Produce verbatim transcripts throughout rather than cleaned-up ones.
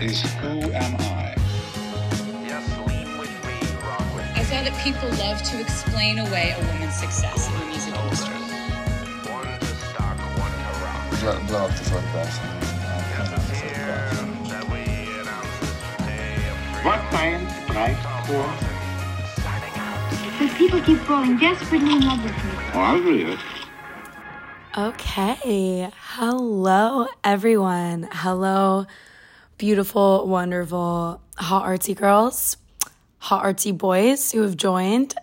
is who am I? I found that people love to explain away a woman's success in the music industry. Blow, blow up the photograph. What I am tonight for? Because people keep falling desperately in love with me. Oh, I agree with it. Okay. Hello, everyone. Hello, beautiful, wonderful, hot artsy girls, hot artsy boys who have joined.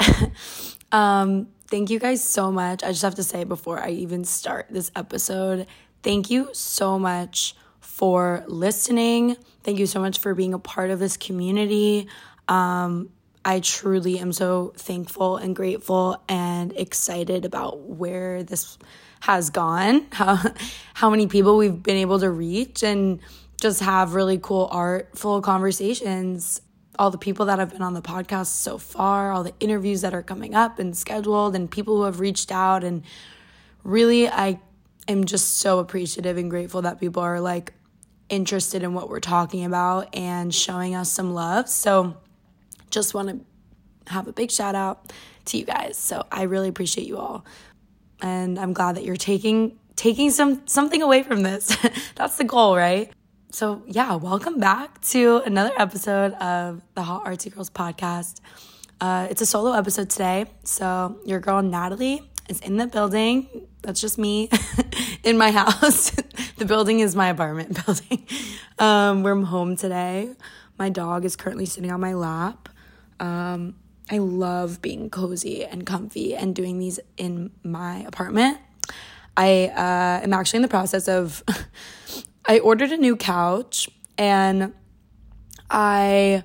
um, thank you guys so much. I just have to say before I even start this episode, thank you so much for listening. Thank you so much for being a part of this community. Um, I truly am so thankful and grateful and excited about where this has gone, how how many people we've been able to reach, and just have really cool, artful conversations. All the people that have been on the podcast so far, all the interviews that are coming up and scheduled, and people who have reached out. And really, I am just so appreciative and grateful that people are like interested in what we're talking about and showing us some love. So just want to have a big shout out to you guys. So I really appreciate you all. And I'm glad that you're taking taking some something away from this. That's the goal, right? So yeah, welcome back to another episode of the Hot Artsy Girls podcast. Uh, it's a solo episode today, so your girl Natalie is in the building. That's just me in my house. The building is my apartment building. Um, we're home today. My dog is currently sitting on my lap. Um, I love being cozy and comfy and doing these in my apartment. I uh, am actually in the process of... I ordered a new couch and I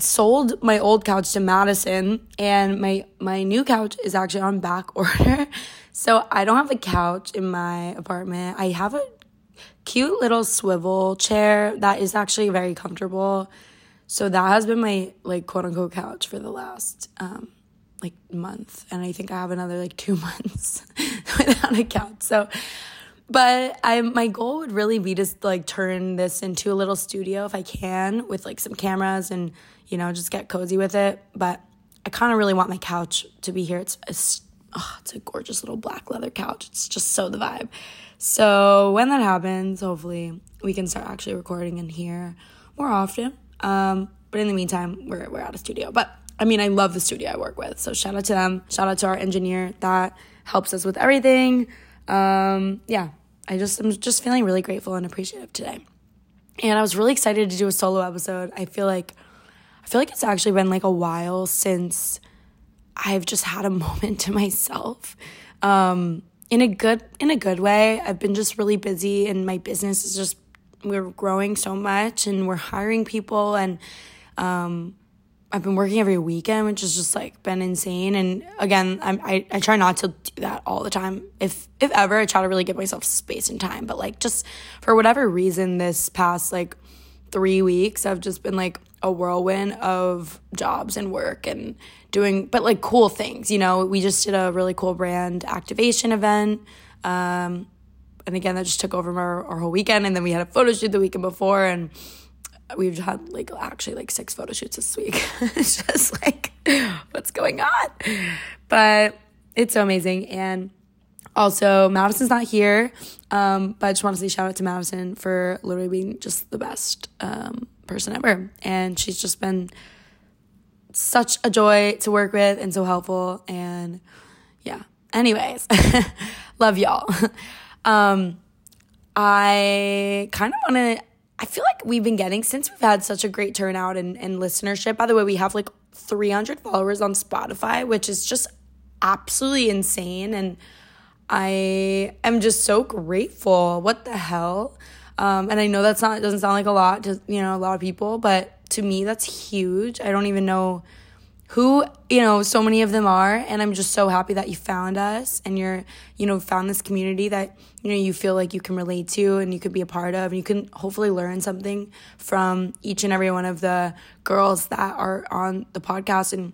sold my old couch to Madison, and my, my new couch is actually on back order. So I don't have a couch in my apartment. I have a cute little swivel chair that is actually very comfortable. So that has been my like quote unquote couch for the last um, like month. And I think I have another like two months without a couch. So But I, my goal would really be to, like, turn this into a little studio if I can with, like, some cameras and, you know, just get cozy with it. But I kind of really want my couch to be here. It's a, oh, it's a gorgeous little black leather couch. It's just so the vibe. So when that happens, hopefully we can start actually recording in here more often. Um, but in the meantime, we're we're out of studio. But, I mean, I love the studio I work with. So shout out to them. Shout out to our engineer that helps us with everything. Um, yeah, I just, I'm just feeling really grateful and appreciative today. And I was really excited to do a solo episode. I feel like, I feel like it's actually been like a while since I've just had a moment to myself, um, in a good, in a good way. I've been just really busy, and my business is just, we're growing so much and we're hiring people, and, um, I've been working every weekend, which has just, like, been insane. And, again, I'm, I I try not to do that all the time. If if ever, I try to really give myself space and time. But, like, just for whatever reason this past, like, three weeks, I've just been, like, a whirlwind of jobs and work and doing – but, like, cool things, you know. We just did a really cool brand activation event. Um, and, again, that just took over our, our whole weekend. And then we had a photo shoot the weekend before, and – we've had, like, actually, like, six photo shoots this week. It's just, like, what's going on? But it's so amazing. And also, Madison's not here, um, but I just want to say shout out to Madison for literally being just the best um, person ever. And she's just been such a joy to work with and so helpful. And, yeah. Anyways, love y'all. Um, I kind of want to... I feel like we've been getting, since we've had such a great turnout and, and listenership. By the way, we have like three hundred followers on Spotify, which is just absolutely insane. And I am just so grateful. What the hell? Um, and I know that's not, it doesn't sound like a lot to, you know, a lot of people, but to me, that's huge. I don't even know who, you know, so many of them are. And I'm just so happy that you found us and you're, you know, found this community that, you know, you feel like you can relate to and you could be a part of. And you can hopefully learn something from each and every one of the girls that are on the podcast. And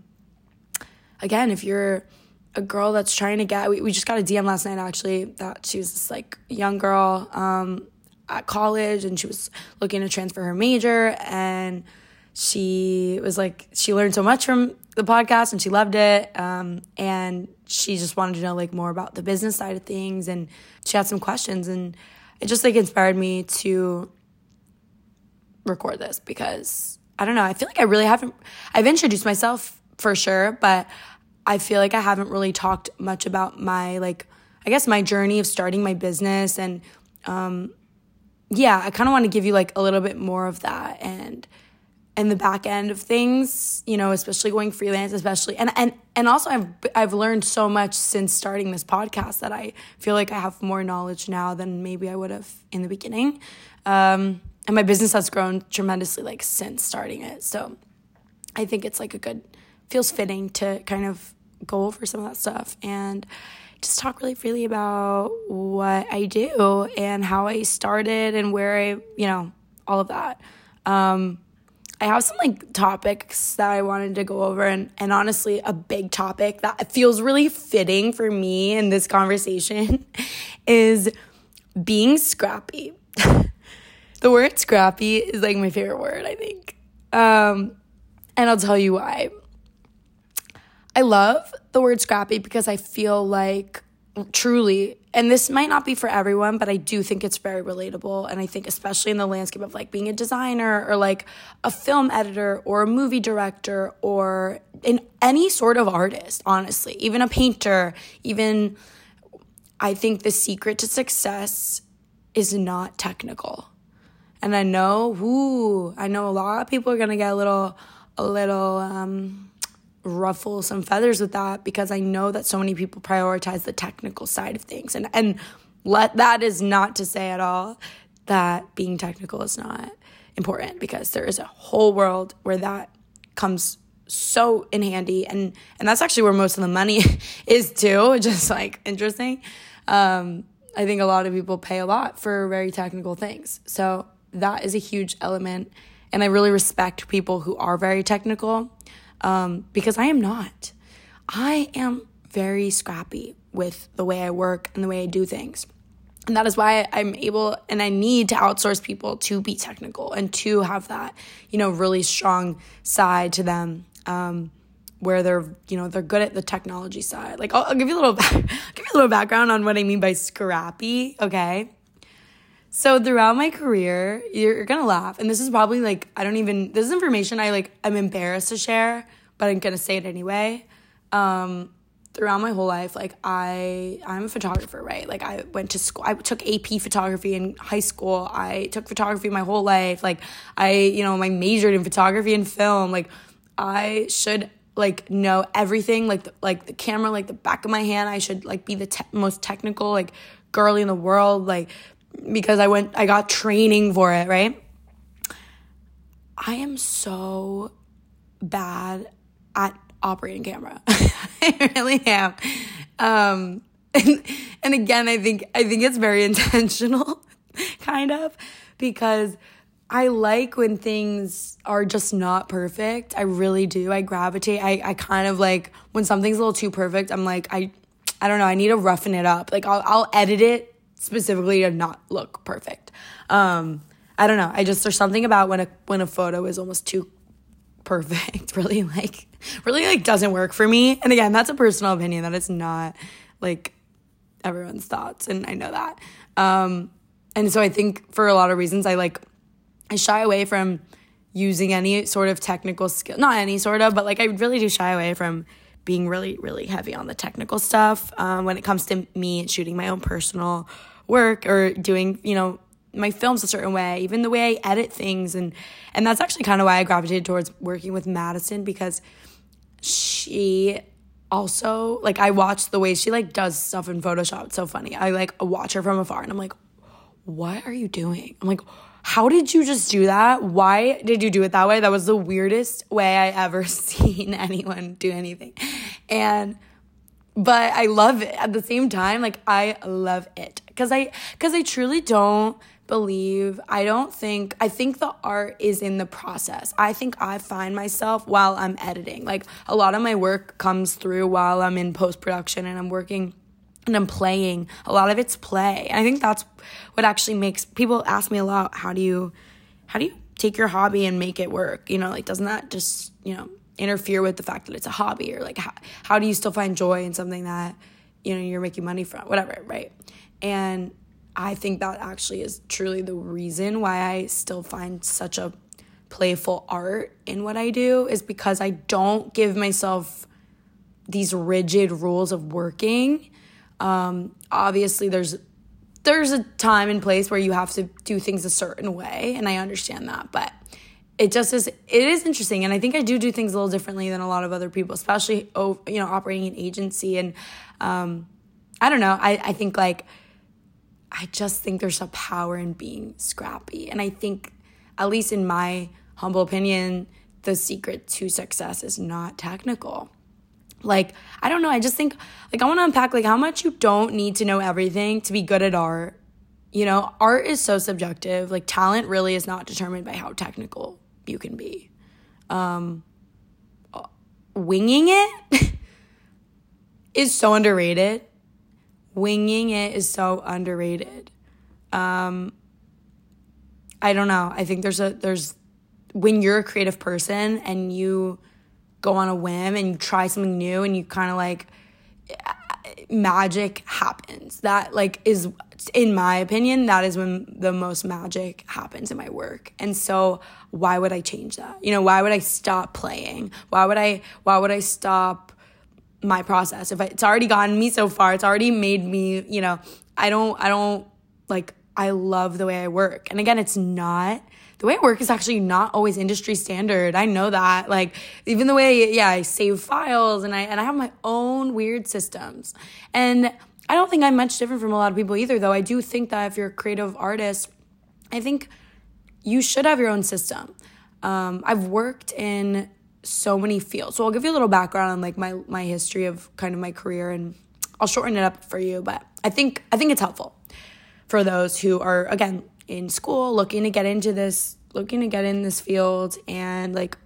again, if you're a girl that's trying to get, we, we just got a D M last night, actually, that she was this like young girl, um, at college, and she was looking to transfer her major, and she was like, she learned so much from the podcast and she loved it, um, and she just wanted to know like more about the business side of things, and she had some questions, and it just like inspired me to record this because I don't know, I feel like I really haven't, I've introduced myself for sure, but I feel like I haven't really talked much about my like, I guess my journey of starting my business, and um, yeah, I kind of want to give you like a little bit more of that, and and the back end of things, you know, especially going freelance, especially, and and and also I've I've learned so much since starting this podcast that I feel like I have more knowledge now than maybe I would have in the beginning, um, and my business has grown tremendously like since starting it, so I think it's like a good, feels fitting to kind of go over some of that stuff and just talk really freely about what I do and how I started and where I, you know, all of that. Um, I have some like topics that I wanted to go over, and, and honestly, a big topic that feels really fitting for me in this conversation is being scrappy. The word scrappy is like my favorite word, I think. Um, and I'll tell you why. I love the word scrappy because I feel like truly, and this might not be for everyone, but I do think it's very relatable. And I think especially in the landscape of like being a designer or like a film editor or a movie director or in any sort of artist, honestly, even a painter, even I think the secret to success is not technical. And I know, ooh, I know a lot of people are going to get a little, a little, um, ruffle some feathers with that, because I know that so many people prioritize the technical side of things, and and let that is not to say at all that being technical is not important, because there is a whole world where that comes so in handy, and and that's actually where most of the money is too, just like interesting. um I think a lot of people pay a lot for very technical things, so that is a huge element, and I really respect people who are very technical. Um, because I am not. I am very scrappy with the way I work and the way I do things. And that is why I'm able and I need to outsource people to be technical and to have that, you know, really strong side to them, um, where they're, you know, they're good at the technology side. Like, I'll, I'll give you a little, give you a little background on what I mean by scrappy, okay? So throughout my career, you're going to laugh. And this is probably like, I don't even, this is information I like, I'm embarrassed to share, but I'm going to say it anyway. Um, throughout my whole life, like I, I'm a photographer, right? Like I went to school, I took A P photography in high school. I took photography my whole life. Like I, you know, I majored in photography and film. Like I should like know everything, like the, like the camera, like the back of my hand. I should like be the te- most technical, like girly in the world. Like, because I went, I got training for it, right? I am so bad at operating camera. I really am. Um, and, and again, I think, I think it's very intentional, kind of, because I like when things are just not perfect. I really do. I gravitate. I, I kind of like, when something's a little too perfect, I'm like, I, I don't know, I need to roughen it up. Like I'll, I'll edit it specifically to not look perfect. Um, I don't know. I just, there's something about when a when a photo is almost too perfect, really like, really like doesn't work for me. And again, that's a personal opinion. That is not like everyone's thoughts, and I know that. Um, and so I think for a lot of reasons, I like, I shy away from using any sort of technical skill. Not any sort of, but like I really do shy away from being really, really heavy on the technical stuff um, when it comes to me shooting my own personal work or doing, you know, my films a certain way, even the way I edit things. And and that's actually kind of why I gravitated towards working with Madison, because she also, like, I watch the way she, like, does stuff in Photoshop. It's so funny. I, like, watch her from afar, and I'm like, what are you doing? I'm like, how did you just do that? Why did you do it that way? That was the weirdest way I ever seen anyone do anything. And, but I love it at the same time. Like, I love it. Cause I, cause I truly don't believe, I don't think, I think the art is in the process. I think I find myself while I'm editing. Like, a lot of my work comes through while I'm in post-production and I'm working and I'm playing. A lot of it's play. And I think that's what actually makes people ask me a lot, how do you how do you take your hobby and make it work? You know, like, doesn't that just, you know, interfere with the fact that it's a hobby? Or like, how, how do you still find joy in something that, you know, you're making money from, whatever, right? And I think that actually is truly the reason why I still find such a playful art in what I do, is because I don't give myself these rigid rules of working. Um, obviously, there's there's a time and place where you have to do things a certain way, and I understand that, but it just is, it is interesting, and I think I do do things a little differently than a lot of other people, especially, you know, operating an agency, and um, I don't know, I, I think, like, I just think there's a power in being scrappy, and I think, at least in my humble opinion, the secret to success is not technical. Like, I don't know, I just think, like, I want to unpack, like, how much you don't need to know everything to be good at art. You know, art is so subjective. Like, talent really is not determined by how technical you can be. Um, winging it is so underrated. Winging it is so underrated. Um, I don't know. I think there's a, there's, when you're a creative person and you go on a whim and you try something new and you kind of like, magic happens. That, like, is, in my opinion, that is when the most magic happens in my work. And so why would I change that? You know, why would I stop playing? Why would I, why would I stop my process? If I, it's already gotten me so far, it's already made me, you know, I don't, I don't like, I love the way I work. And again, it's not, the way I work is actually not always industry standard. I know that. Like, even the way, yeah, I save files and I and I have my own weird systems. And I don't think I'm much different from a lot of people either, though. I do think that if you're a creative artist, I think you should have your own system. Um, I've worked in so many fields. So I'll give you a little background on, like, my my history of kind of my career, and I'll shorten it up for you. But I think I think it's helpful for those who are, again, in school, looking to get into this, looking to get in this field, and, like,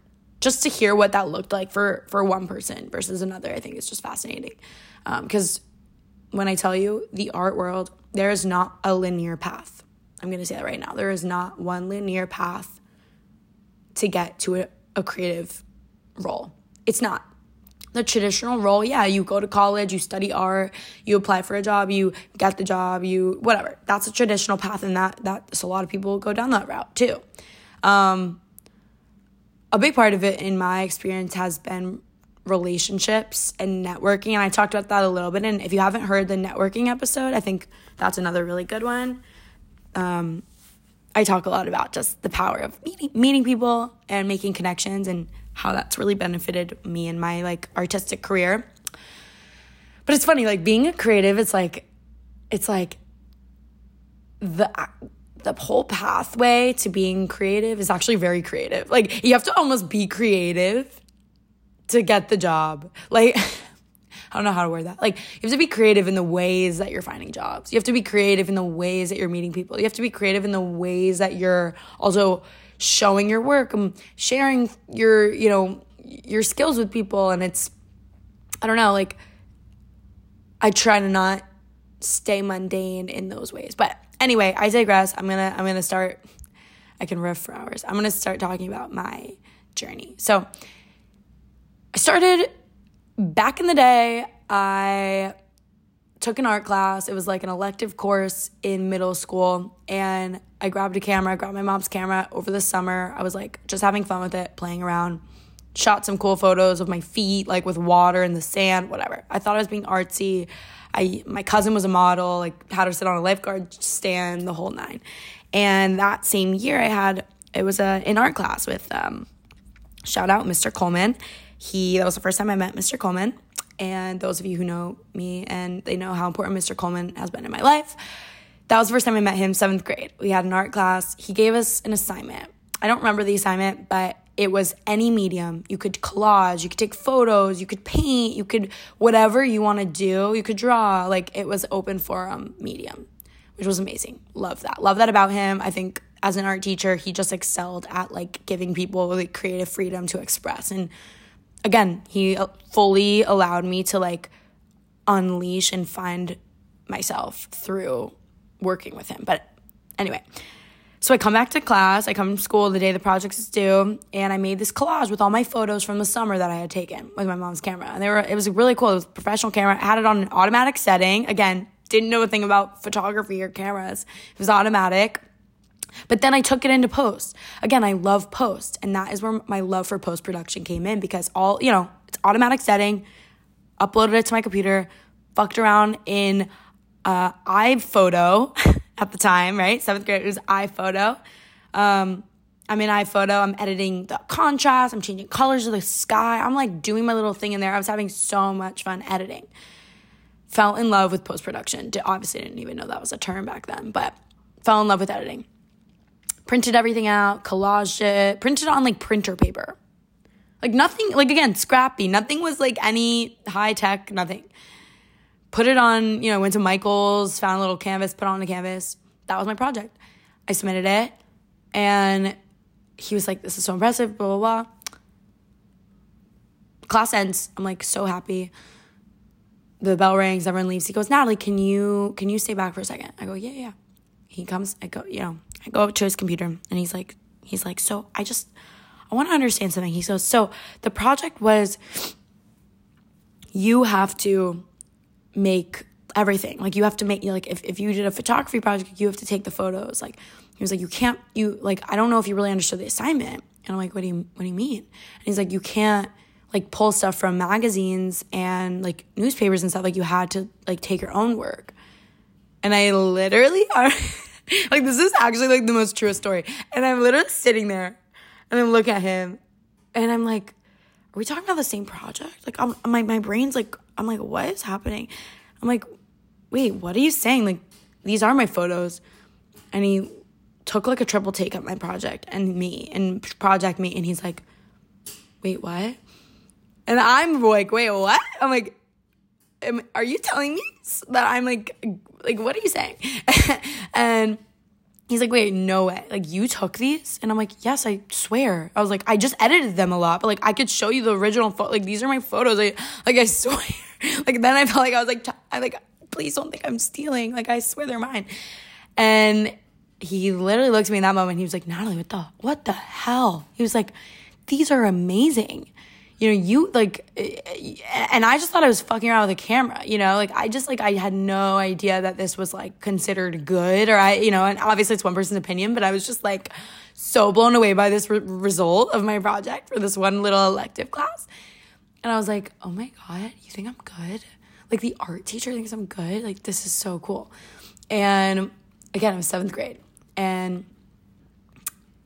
just to hear what that looked like for, for one person versus another, I think is just fascinating. Because um, when I tell you the art world, there is not a linear path. I'm going to say that right now. There is not one linear path to get to a, a creative role. It's not. The traditional role, yeah, you go to college, you study art, you apply for a job, you get the job, you whatever. That's a traditional path, and that that's so a lot of people go down that route too. Um, a big part of it, in my experience, has been relationships and networking, and I talked about that a little bit. And if you haven't heard the networking episode, I think that's another really good one. Um, I talk a lot about just the power of meeting, meeting people and making connections, and how that's really benefited me in my, like, artistic career. But it's funny, like, being a creative, it's like, it's like the the whole pathway to being creative is actually very creative. Like, you have to almost be creative to get the job. Like, I don't know how to word that. Like, you have to be creative in the ways that you're finding jobs. You have to be creative in the ways that you're meeting people. You have to be creative in the ways that you're also showing your work and sharing your, you know, your skills with people. And it's, I don't know, like, I try to not stay mundane in those ways. But anyway, I digress. I'm going to, I'm going to start, I can riff for hours. I'm going to start talking about my journey. So I started back in the day. I took an art class. It was like an elective course in middle school, and I grabbed a camera. I grabbed my mom's camera over the summer. I was, like, just having fun with it, playing around, shot some cool photos of my feet, like, with water in the sand, whatever. I thought I was being artsy. I my cousin was a model, like, had her sit on a lifeguard stand, the whole nine. And that same year, I had it was a an art class with um, shout out Mister Coleman. He that was the first time I met Mister Coleman. And those of you who know me, and they know how important Mister Coleman has been in my life, that was the first time I met him, seventh grade. We had an art class. He gave us an assignment. I don't remember the assignment, but it was any medium. You could collage, you could take photos, you could paint, you could whatever you want to do. You could draw. Like, it was open forum medium, which was amazing. Love that. Love that about him. I think as an art teacher, he just excelled at, like, giving people, like, creative freedom to express. And again, he fully allowed me to, like, unleash and find myself through working with him. But anyway, so I come back to class. I come to school the day the project is due, and I made this collage with all my photos from the summer that I had taken with my mom's camera. And they were it was really cool. It was a professional camera. I had it on an automatic setting. Again, didn't know a thing about photography or cameras. It was automatic. But then I took it into post. Again, I love post, and that is where my love for post-production came in, because all, you know, it's automatic setting, uploaded it to my computer, fucked around in uh, iPhoto at the time, right? Seventh grade, it was iPhoto. Um, I'm in iPhoto. I'm editing the contrast. I'm changing colors of the sky. I'm like doing my little thing in there. I was having so much fun editing. Fell in love with post-production. Obviously, I didn't even know that was a term back then, but fell in love with editing. Printed everything out, collaged it, printed it on, like, printer paper. Like, nothing, like, again, scrappy. Nothing was, like, any high-tech, nothing. Put it on, you know, went to Michael's, found a little canvas, put it on the canvas. That was my project. I submitted it, and he was like, this is so impressive, blah, blah, blah. Class ends. I'm, like, so happy. The bell rings, everyone leaves. He goes, Natalie, can you, can you stay back for a second? I go, yeah, yeah. He comes, I go, you know, I go up to his computer, and he's like, he's like, so I just, I want to understand something. He goes, so the project was, you have to make everything. Like, you have to make, like, if, if you did a photography project, you have to take the photos. Like, he was like, you can't, you, like, I don't know if you really understood the assignment. And I'm like, what do you, what do you mean? And he's like, you can't, like, pull stuff from magazines and, like, newspapers and stuff. Like, you had to, like, take your own work. And I literally are like, this is actually, like, the most truest story. And I'm literally sitting there, and I look at him, and I'm like, are we talking about the same project? Like, I'm, my, my brain's like, I'm like, what is happening? I'm like, wait, what are you saying? Like, these are my photos. And he took, like, a triple take at my project and me and project me. And he's like, wait, what? And I'm like, wait, what? I'm like, am, are you telling me that I'm like, like, what are you saying? And he's like, wait, no way. Like, you took these? And I'm like, yes, I swear. I was like, I just edited them a lot, but, like, I could show you the original photo. Like, these are my photos. Like, like I swear. Like, then I felt like I was like, t- I like, please don't think I'm stealing. Like, I swear they're mine. And he literally looked at me in that moment. He was like, Natalie, what the, what the hell? He was like, these are amazing. You know, you, like, and I just thought I was fucking around with a camera, you know? Like, I just, like, I had no idea that this was, like, considered good or I, you know, and obviously it's one person's opinion, but I was just, like, so blown away by this re- result of my project for this one little elective class. And I was like, oh, my God, you think I'm good? Like, the art teacher thinks I'm good? Like, this is so cool. And, again, I was seventh grade, and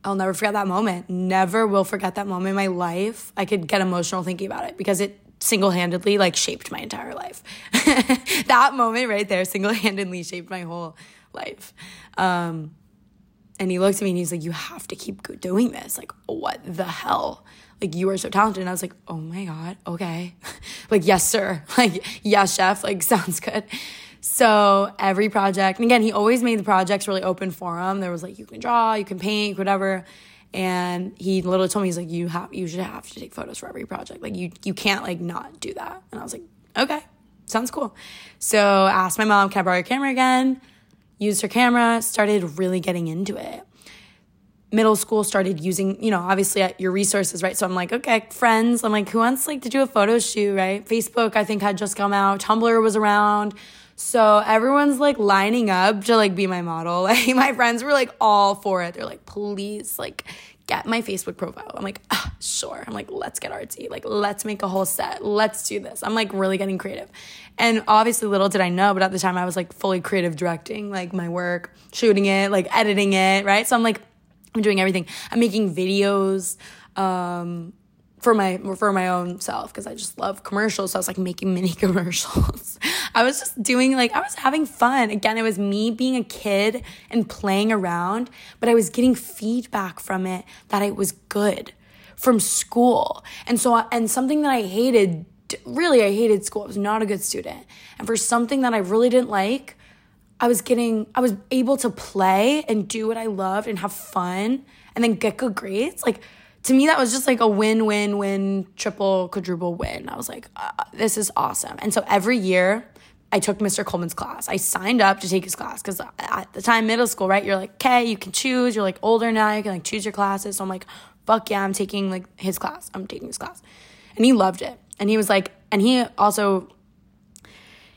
I'll never forget that moment. Never will forget that moment in my life. I could get emotional thinking about it because it single-handedly, like, shaped my entire life. That moment right there single-handedly shaped my whole life. Um, and he looked at me and he's like, you have to keep doing this. Like, what the hell? Like, you are so talented. And I was like, oh, my God, okay. Like, yes, sir. Like, yes, chef. Like, sounds good. So every project, and again, he always made the projects really open for him. There was, like, you can draw, you can paint, whatever. And he literally told me, he's like, you have, you should have to take photos for every project. Like, you, you can't, like, not do that. And I was like, okay, sounds cool. So I asked my mom, can I borrow your camera again? Used her camera, started really getting into it. Middle school started using, you know, obviously at your resources, right? So I'm like, okay, friends. I'm like, who wants, like, to do a photo shoot, right? Facebook, I think, had just come out. Tumblr was around. So everyone's, like, lining up to, like, be my model. Like, my friends were, like, all for it. They're like, please, like, get my Facebook profile. I'm like, ah, sure. I'm like, let's get artsy. Like, let's make a whole set. Let's do this. I'm, like, really getting creative. And obviously little did I know, but at the time I was, like, fully creative directing, like, my work, shooting it, like, editing it, right? So I'm, like, I'm doing everything. I'm making videos, um... for my for my own self, because I just love commercials. So I was, like, making mini commercials. I was just doing, like, I was having fun. Again, it was me being a kid and playing around, but I was getting feedback from it that it was good from school. And so, and something that I hated, really, I hated school. I was not a good student. And for something that I really didn't like, I was getting, I was able to play and do what I loved and have fun and then get good grades. Like, to me, that was just, like, a win, win, win, triple, quadruple win. I was like, uh, this is awesome. And so every year, I took Mister Coleman's class. I signed up to take his class because at the time, middle school, right? You're like, okay, you can choose. You're like older now. You can like choose your classes. So I'm like, fuck yeah, I'm taking like his class. I'm taking his class. And he loved it. And he was like, and he also,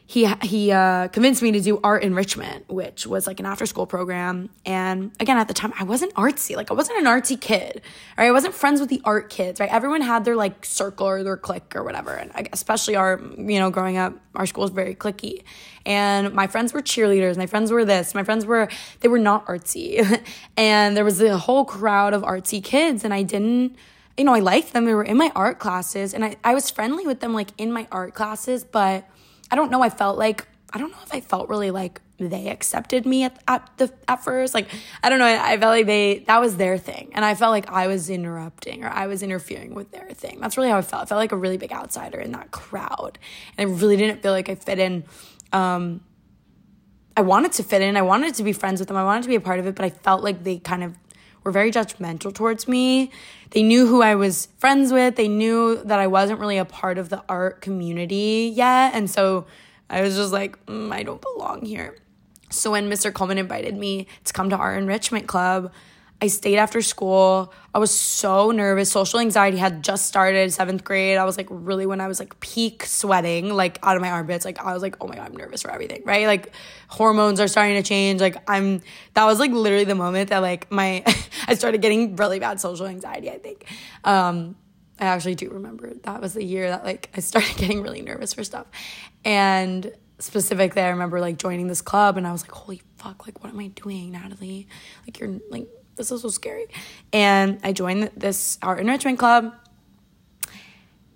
he he uh, convinced me to do art enrichment, which was like an after school program. And again, at the time, I wasn't artsy. Like I wasn't an artsy kid, right? I wasn't friends with the art kids, right? Everyone had their like circle or their clique or whatever. And especially our, you know, growing up, our school was very cliquey. And my friends were cheerleaders. My friends were this. My friends were, they were not artsy. And there was a whole crowd of artsy kids. And I didn't, you know, I liked them. They were in my art classes. And I, I was friendly with them like in my art classes, but I don't know, I felt like, I don't know if I felt really like they accepted me at, at the at first. Like, I don't know, I, I felt like they, that was their thing. And I felt like I was interrupting or I was interfering with their thing. That's really how I felt. I felt like a really big outsider in that crowd. And I really didn't feel like I fit in. Um, I wanted to fit in. I wanted to be friends with them. I wanted to be a part of it, but I felt like they kind of were very judgmental towards me. They knew who I was friends with. They knew that I wasn't really a part of the art community yet. And so I was just like, mm, I don't belong here. So when Mister Coleman invited me to come to Art Enrichment Club, I stayed after school. I was so nervous. Social anxiety had just started, seventh grade. I was like, really, when I was like peak sweating, like out of my armpits, like I was like, oh my God, I'm nervous for everything, right? Like hormones are starting to change. Like I'm, that was like literally the moment that like my, I started getting really bad social anxiety, I think. Um, I actually do remember that was the year that like I started getting really nervous for stuff. And specifically, I remember like joining this club and I was like, holy fuck, like what am I doing, Natalie? Like you're like, this is so scary. And I joined this art enrichment club.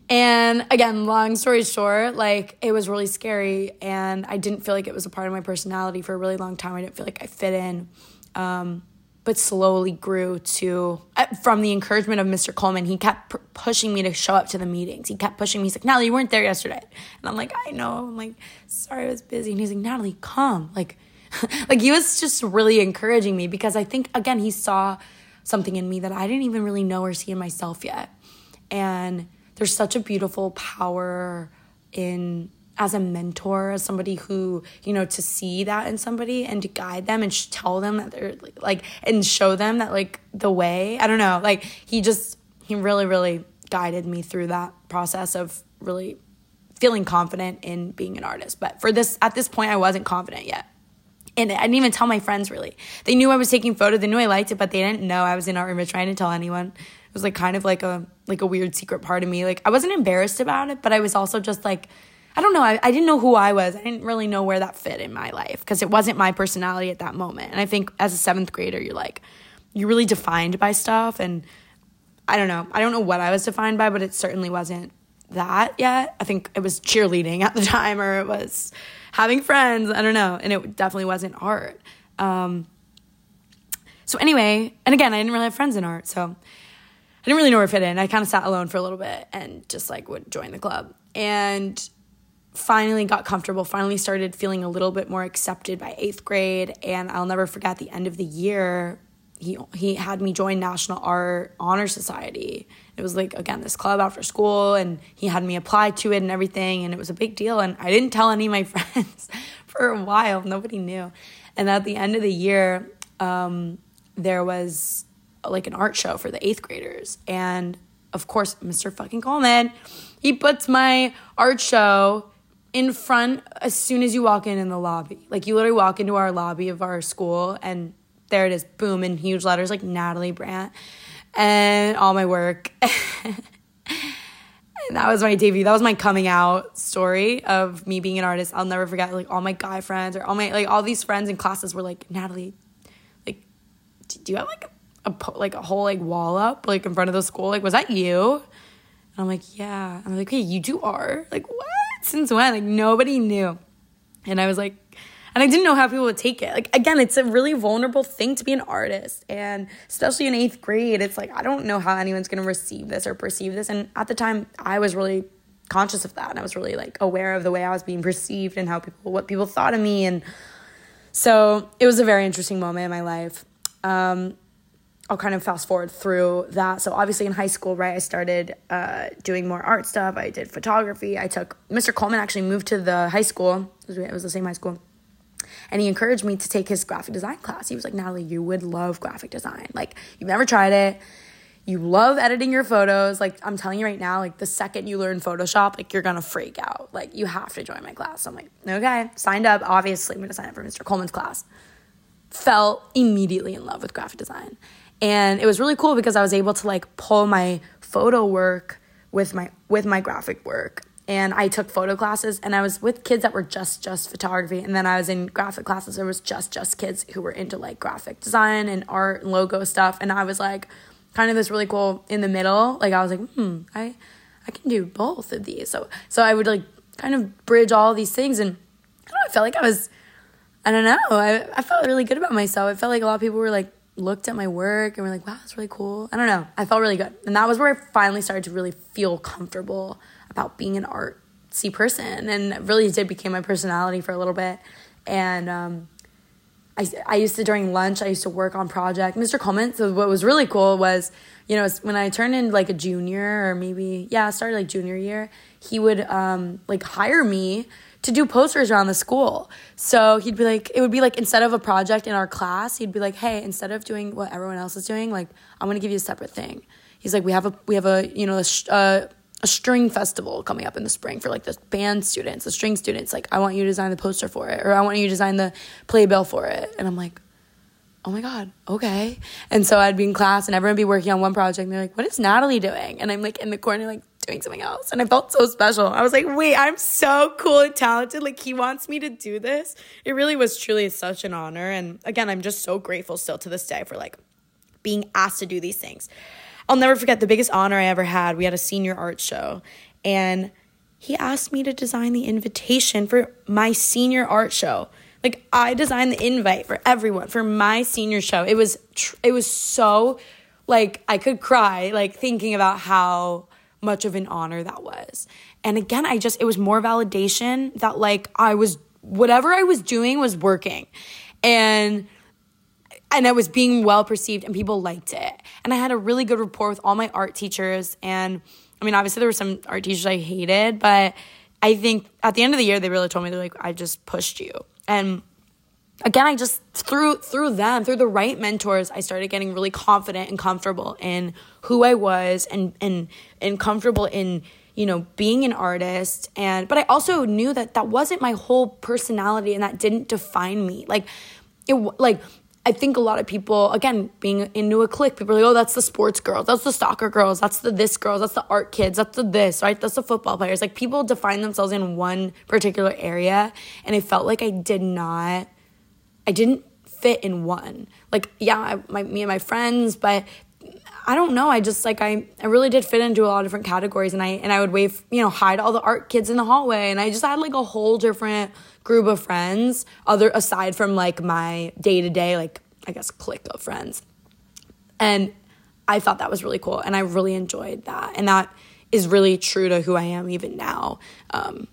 And again, long story short, like it was really scary. And I didn't feel like it was a part of my personality for a really long time. I didn't feel like I fit in. Um, but slowly grew to, from the encouragement of Mister Coleman, he kept p- pushing me to show up to the meetings. He kept pushing me. He's like, Natalie, you weren't there yesterday. And I'm like, I know. I'm like, sorry, I was busy. And he's like, Natalie, come. Like, like he was just really encouraging me because I think, again, he saw something in me that I didn't even really know or see in myself yet. And there's such a beautiful power in, as a mentor, as somebody who, you know, to see that in somebody and to guide them and sh- tell them that they're like, and show them that like the way, I don't know, like he just, he really, really guided me through that process of really feeling confident in being an artist. But for this, at this point, I wasn't confident yet. And I didn't even tell my friends, really. They knew I was taking photos. They knew I liked it, but they didn't know I was in art room. I didn't tell anyone. It was like kind of like a like a weird secret part of me. Like I wasn't embarrassed about it, but I was also just like, I don't know. I, I didn't know who I was. I didn't really know where that fit in my life because it wasn't my personality at that moment. And I think as a seventh grader, you're like, you're really defined by stuff. And I don't know. I don't know what I was defined by, but it certainly wasn't that yet. I think it was cheerleading at the time, or it was having friends, I don't know, and it definitely wasn't art. Um, so anyway, and again, I didn't really have friends in art, so I didn't really know where it fit in. I kind of sat alone for a little bit and just like would join the club, and finally got comfortable, finally started feeling a little bit more accepted by eighth grade, and I'll never forget the end of the year, he he had me join National Art Honor Society. It was like, again, this club after school, and he had me apply to it and everything, and it was a big deal, and I didn't tell any of my friends for a while. Nobody knew. And at the end of the year, um, there was like an art show for the eighth graders, and of course, Mister fucking Coleman, he puts my art show in front as soon as you walk in in the lobby. Like you literally walk into our lobby of our school, and there it is, boom, in huge letters, like Natalie Brandt, and all my work. And that was my debut. That was my coming out story of me being an artist. I'll never forget, like, all my guy friends or all my, like, all these friends in classes were like, Natalie, like, do you have, like, a, a like a whole, like, wall up, like, in front of the school? Like, was that you? And I'm like, yeah. I'm like, hey, you do art? Like, what? Since when? Like, nobody knew. And I was like, and I didn't know how people would take it. Like, again, it's a really vulnerable thing to be an artist. And especially in eighth grade, it's like, I don't know how anyone's going to receive this or perceive this. And at the time, I was really conscious of that. And I was really, like, aware of the way I was being perceived and how people, what people thought of me. And so it was a very interesting moment in my life. Um, I'll kind of fast forward through that. So obviously in high school, right, I started uh, doing more art stuff. I did photography. I took Mister Coleman actually moved to the high school. It was the same high school. And he encouraged me to take his graphic design class. He was like, Natalie, you would love graphic design. Like, you've never tried it. You love editing your photos. Like, I'm telling you right now, like, the second you learn Photoshop, like, you're going to freak out. Like, you have to join my class. So I'm like, okay, signed up. Obviously, I'm going to sign up for Mister Coleman's class. Fell immediately in love with graphic design. And it was really cool because I was able to, like, pull my photo work with my with my graphic work. And I took photo classes, and I was with kids that were just, just photography. And then I was in graphic classes. There was just, just kids who were into, like, graphic design and art and logo stuff. And I was, like, kind of this really cool in the middle. Like, I was like, hmm, I I can do both of these. So, so I would, like, kind of bridge all these things. And I don't know, I felt like I was, I don't know. I, I felt really good about myself. I felt like a lot of people were, like, looked at my work and were like, wow, that's really cool. I don't know. I felt really good. And that was where I finally started to really feel comfortable about being an artsy person, and it really did became my personality for a little bit. And um, I, I used to, during lunch, I used to work on project. Mister Coleman, so what was really cool was, you know, when I turned in like a junior or maybe, yeah, I started like junior year, he would um, like hire me to do posters around the school. So he'd be like, it would be like instead of a project in our class, he'd be like, hey, instead of doing what everyone else is doing, like, I'm going to give you a separate thing. He's like, we have a, we have a, you know, a, sh- uh, a string festival coming up in the spring for, like, the band students, the string students. Like, I want you to design the poster for it, or I want you to design the playbill for it. And I'm like, oh, my God, okay. And so I'd be in class, and everyone would be working on one project, and they're like, what is Natalie doing? And I'm, like, in the corner, like, doing something else. And I felt so special. I was like, wait, I'm so cool and talented. Like, he wants me to do this. It really was truly such an honor. And, again, I'm just so grateful still to this day for, like, being asked to do these things. I'll never forget the biggest honor I ever had. We had a senior art show, and he asked me to design the invitation for my senior art show. Like, I designed the invite for everyone for my senior show. It was tr- it was so, like, I could cry, like, thinking about how much of an honor that was. And again, I just, it was more validation that, like, I was, whatever I was doing was working. And And I was being well perceived, and people liked it. And I had a really good rapport with all my art teachers. And I mean, obviously there were some art teachers I hated, but I think at the end of the year, they really told me, they're like, I just pushed you. And again, I just, through through them, through the right mentors, I started getting really confident and comfortable in who I was, and and and comfortable in, you know, being an artist. And but I also knew that that wasn't my whole personality, and that didn't define me. Like, it like... I think a lot of people, again, being into a clique, people are like, oh, that's the sports girls, that's the soccer girls, that's the this girls, that's the art kids, that's the this, right? That's the football players. Like, people define themselves in one particular area, and I felt like I did not, I didn't fit in one. Like, yeah, I, my, me and my friends, but I don't know. I just, like, I, I really did fit into a lot of different categories, and I and I would wave, you know, hide all the art kids in the hallway, and I just had, like, a whole different group of friends, other aside from, like, my day-to-day, like, I guess, clique of friends. And I thought that was really cool, and I really enjoyed that, and that is really true to who I am even now. Um,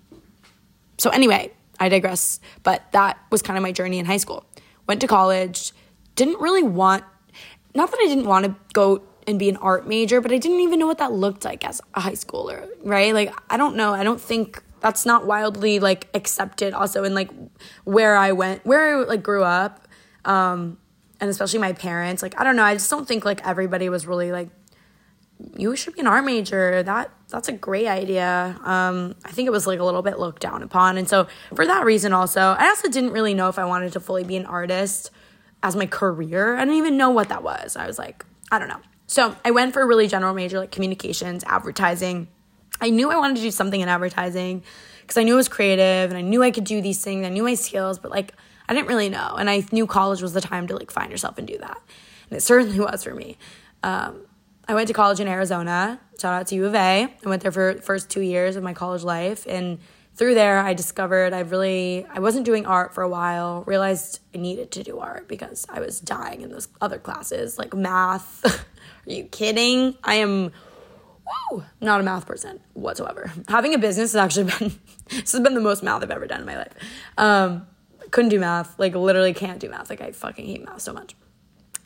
so anyway, I digress, but that was kind of my journey in high school. Went to college, didn't really want, not that I didn't want to go and be an art major, but I didn't even know what that looked like as a high schooler, right? Like, I don't know, I don't think... That's not wildly, like, accepted also in, like, where I went, where I, like, grew up, um, and especially my parents. Like, I don't know. I just don't think, like, everybody was really, like, you should be an art major. That that's a great idea. Um, I think it was, like, a little bit looked down upon. And so for that reason also, I also didn't really know if I wanted to fully be an artist as my career. I didn't even know what that was. I was like, I don't know. So I went for a really general major, like, communications, advertising. I knew I wanted to do something in advertising because I knew it was creative, and I knew I could do these things. I knew my skills, but, like, I didn't really know. And I knew college was the time to, like, find yourself and do that. And it certainly was for me. Um, I went to college in Arizona. Shout out to U of A. I went there for the first two years of my college life. And through there, I discovered I really, I wasn't doing art for a while, realized I needed to do art because I was dying in those other classes, like math. Are you kidding? I am... Whoa, not a math person whatsoever. Having a business has actually been, this has been the most math I've ever done in my life. Um, couldn't do math, like literally can't do math. Like I fucking hate math so much.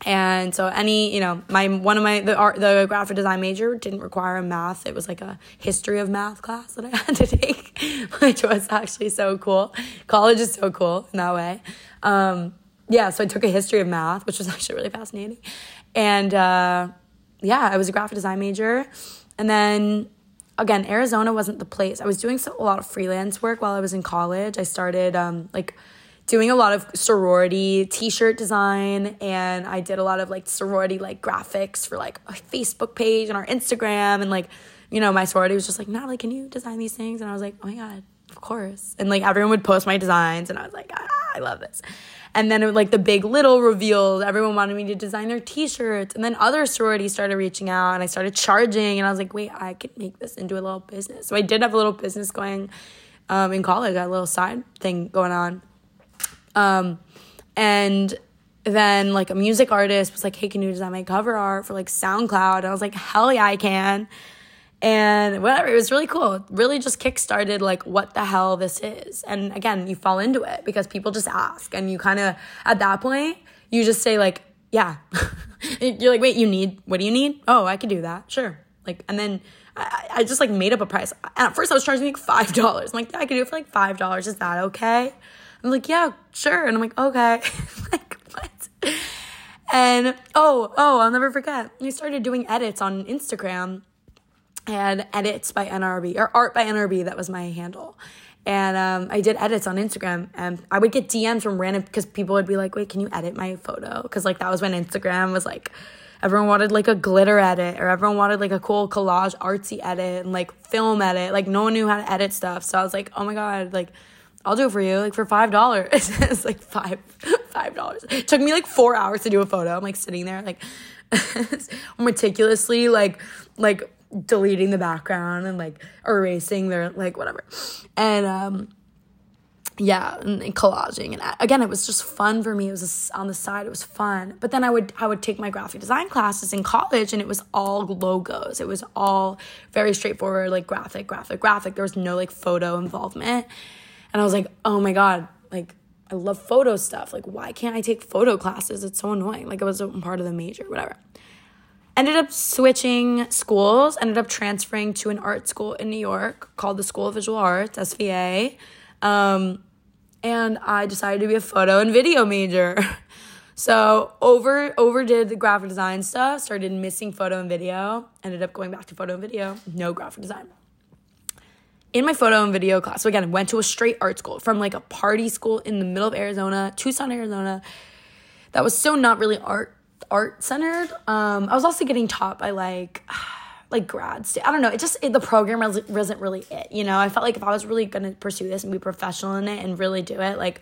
And so any, you know, my one of my, the art, the graphic design major didn't require a math. It was like a history of math class that I had to take, which was actually so cool. College is so cool in that way. Um, yeah, so I took a history of math, which was actually really fascinating. And uh, yeah, I was a graphic design major. And then, again, Arizona wasn't the place. I was doing a lot of freelance work while I was in college. I started um, like... doing a lot of sorority t-shirt design, and I did a lot of like sorority like graphics for like our Facebook page and our Instagram, and like, you know, my sorority was just like, Natalie, can you design these things? And I was like, oh my god, of course. And like everyone would post my designs, and I was like, ah, I love this. And then it was like the big little reveal, everyone wanted me to design their t-shirts, and then other sororities started reaching out, and I started charging, and I was like, wait, I could make this into a little business. So I did have a little business going um, in college. I got a little side thing going on. Um, and then like a music artist was like, hey, can you design my cover art for like SoundCloud? And I was like, hell yeah, I can. And whatever, it was really cool. It really just kickstarted like what the hell this is. And again, you fall into it because people just ask, and you kind of, at that point, you just say like, yeah, you're like, wait, you need, what do you need? Oh, I could do that. Sure. Like, and then I, I just like made up a price. And at first I was charging like five dollars. I'm like, yeah, I could do it for like five dollars. Is that okay? I'm like, yeah, sure. And I'm like, okay. Like, what? And, oh, oh, I'll never forget. I started doing edits on Instagram, and edits by N R B, or art by N R B. That was my handle. And um, I did edits on Instagram, and I would get D Ms from random, because people would be like, wait, can you edit my photo? Because, like, that was when Instagram was, like, everyone wanted, like, a glitter edit, or everyone wanted, like, a cool collage artsy edit, and, like, film edit. Like, no one knew how to edit stuff. So I was like, oh, my God, like, I'll do it for you, like, for five dollars. It's like five, five dollars. It took me like four hours to do a photo. I'm like sitting there, like, meticulously, like, like deleting the background and like erasing their, like, whatever. And um, yeah, and, and collaging. And again, it was just fun for me. It was on the side. It was fun. But then I would I would take my graphic design classes in college, and it was all logos. It was all very straightforward, like graphic, graphic, graphic. There was no like photo involvement. And I was like, oh my God, like, I love photo stuff. Like, why can't I take photo classes? It's so annoying. Like, it wasn't part of the major, whatever. Ended up switching schools, ended up transferring to an art school in New York called the School of Visual Arts, S V A. Um, and I decided to be a photo and video major. So over overdid the graphic design stuff, started missing photo and video, ended up going back to photo and video, no graphic design. In my photo and video class, so again, I went to a straight art school from like a party school in the middle of Arizona, Tucson, Arizona. That was so not really art art centered. Um, I was also getting taught by like like grads. I don't know. It just it, the program wasn't really it. You know, I felt like if I was really gonna pursue this and be professional in it and really do it, like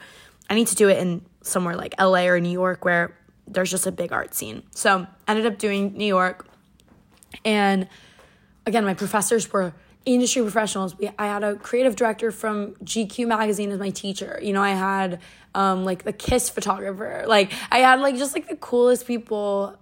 I need to do it in somewhere like L A or New York where there's just a big art scene. So I ended up doing New York, and again, my professors were industry professionals. We, I had a creative director from G Q magazine as my teacher. You know, I had um, like the KISS photographer. Like I had like just like the coolest people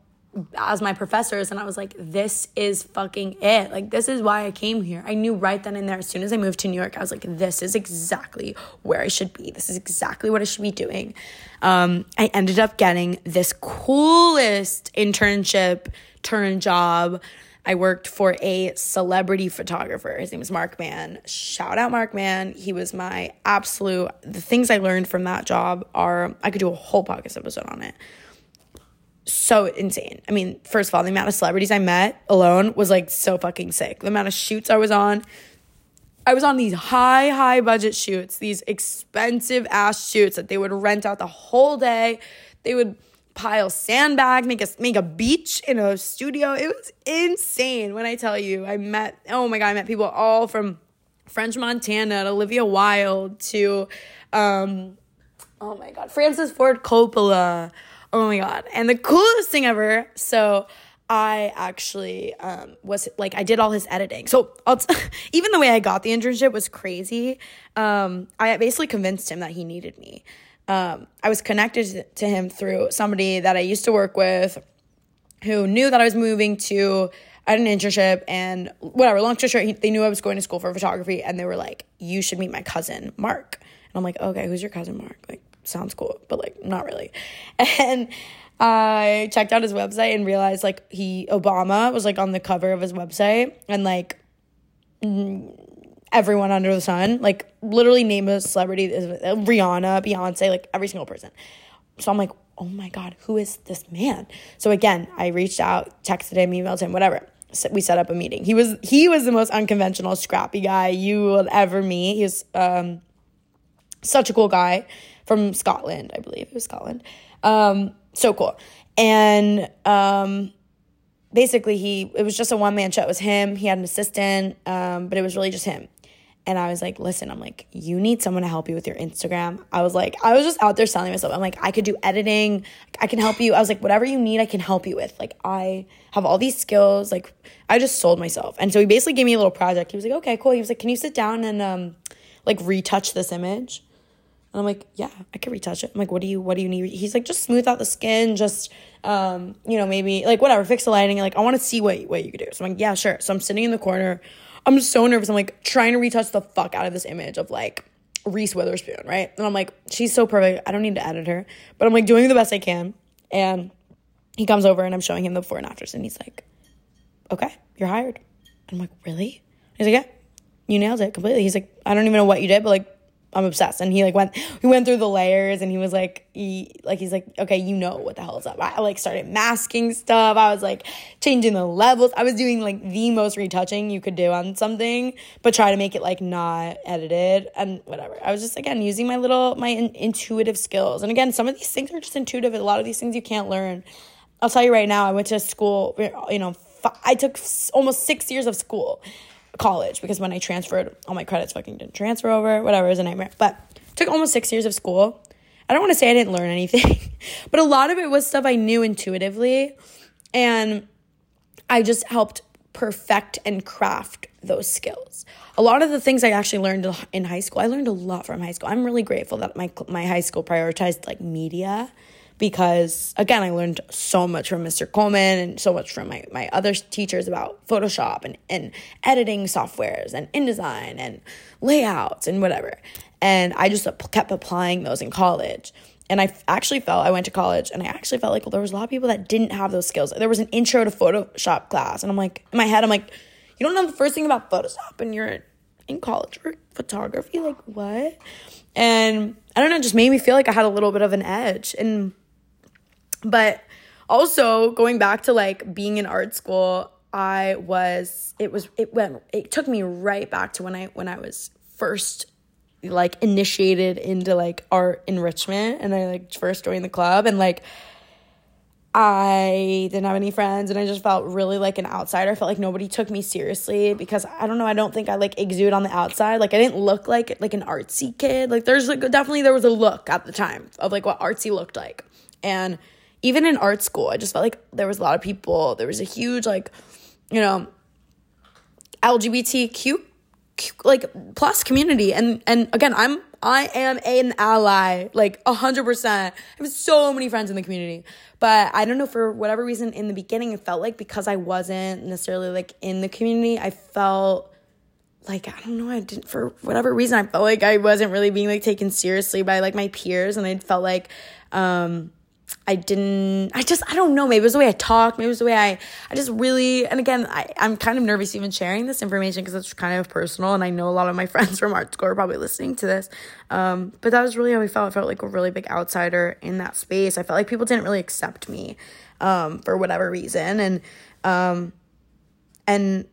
as my professors. And I was like, this is fucking it. Like this is why I came here. I knew right then and there, as soon as I moved to New York, I was like, this is exactly where I should be. This is exactly what I should be doing. Um, I ended up getting this coolest internship turn job. I worked for a celebrity photographer. His name is Mark Mann. Shout out Mark Mann. He was my absolute... The things I learned from that job are... I could do a whole podcast episode on it. So insane. I mean, first of all, the amount of celebrities I met alone was like so fucking sick. The amount of shoots I was on. I was on these high, high budget shoots. These expensive ass shoots that they would rent out the whole day. They would... pile sandbag, make a, make a beach in a studio. It was insane when I tell you. I met, oh my God, I met people all from French Montana to Olivia Wilde to, um, oh my God, Francis Ford Coppola. Oh my God. And the coolest thing ever, so I actually um, was, like, I did all his editing. So I'll t- even the way I got the internship was crazy. Um, I basically convinced him that he needed me. Um, I was connected to him through somebody that I used to work with who knew that I was moving to, I had an internship and whatever, long story short, he, they knew I was going to school for photography, and they were like, you should meet my cousin, Mark. And I'm like, okay, who's your cousin, Mark? Like, sounds cool, but like, not really. And I checked out his website and realized, like, he, Obama was, like, on the cover of his website, and, like, everyone under the sun, like, literally name a celebrity, Rihanna, Beyonce, like, every single person. So I'm like, oh my God, who is this man? So again, I reached out, texted him, emailed him, whatever. So we set up a meeting. He was he was the most unconventional, scrappy guy you will ever meet. He was um, such a cool guy from Scotland, I believe. It was Scotland. Um, so cool. And um, basically, he it was just a one-man show. It was him. He had an assistant, um, but it was really just him. And I was like, listen, I'm like, you need someone to help you with your Instagram. I was like, I was just out there selling myself. I'm like, I could do editing. I can help you. I was like, whatever you need, I can help you with. Like, I have all these skills. Like, I just sold myself. And so he basically gave me a little project. He was like, okay, cool. He was like, can you sit down and, um, like, retouch this image? And I'm like, yeah, I can retouch it. I'm like, what do you, what do you need? He's like, just smooth out the skin. Just, um, you know, maybe, like, whatever, fix the lighting. Like, I want to see what, what you could do. So I'm like, yeah, sure. So I'm sitting in the corner. I'm so nervous. I'm, like, trying to retouch the fuck out of this image of, like, Reese Witherspoon, right? And I'm, like, she's so perfect. I don't need to edit her. But I'm, like, doing the best I can. And he comes over, and I'm showing him the before and afters. And he's, like, okay, you're hired. And I'm, like, really? He's, like, yeah, you nailed it completely. He's, like, I don't even know what you did, but, like, I'm obsessed. And he, like, went he went through the layers, and he was, like, he, like he's, like, okay, you know what the hell is up. I, like, started masking stuff. I was, like, changing the levels. I was doing, like, the most retouching you could do on something, but try to make it, like, not edited and whatever. I was just, again, using my little, my in- intuitive skills. And, again, some of these things are just intuitive. A lot of these things you can't learn. I'll tell you right now, I went to school, you know, f- I took s- almost six years of school. College, because when I transferred, all my credits fucking didn't transfer over, whatever, it was a nightmare. But took almost six years of school. I don't want to say I didn't learn anything, but a lot of it was stuff I knew intuitively, and I just helped perfect and craft those skills. A lot of the things I actually learned in high school, I learned a lot from high school. I'm really grateful that my my high school prioritized, like, media, because, again, I learned so much from Mister Coleman and so much from my, my other teachers about Photoshop and, and editing softwares and InDesign and layouts and whatever. And I just kept applying those in college. And I actually felt, I went to college, and I actually felt like, well, there was a lot of people that didn't have those skills. There was an intro to Photoshop class. And I'm like, in my head, I'm like, you don't know the first thing about Photoshop and you're in college for photography? Like, what? And I don't know, it just made me feel like I had a little bit of an edge. And But also going back to, like, being in art school, I was, it was, it went, it took me right back to when I, when I was first, like, initiated into, like, art enrichment, and I, like, first joined the club, and, like, I didn't have any friends, and I just felt really like an outsider. I felt like nobody took me seriously because, I don't know, I don't think I, like, exude on the outside. Like, I didn't look like, like an artsy kid. Like, there's, like, definitely there was a look at the time of, like, what artsy looked like. And even in art school, I just felt like there was a lot of people. There was a huge, like, you know, L G B T Q, like, plus community. And and again, I'm I am an ally, like, one hundred percent. I have so many friends in the community. But I don't know, for whatever reason, in the beginning, it felt like because I wasn't necessarily, like, in the community, I felt like, I don't know, I didn't, for whatever reason, I felt like I wasn't really being, like, taken seriously by, like, my peers. And I felt like, um... I didn't, I just, I don't know, maybe it was the way I talked, maybe it was the way I, I just really, and again, I, I'm kind of nervous even sharing this information because it's kind of personal, and I know a lot of my friends from art school are probably listening to this, um, but that was really how I felt. I felt like a really big outsider in that space. I felt like people didn't really accept me, um, for whatever reason, and, um, and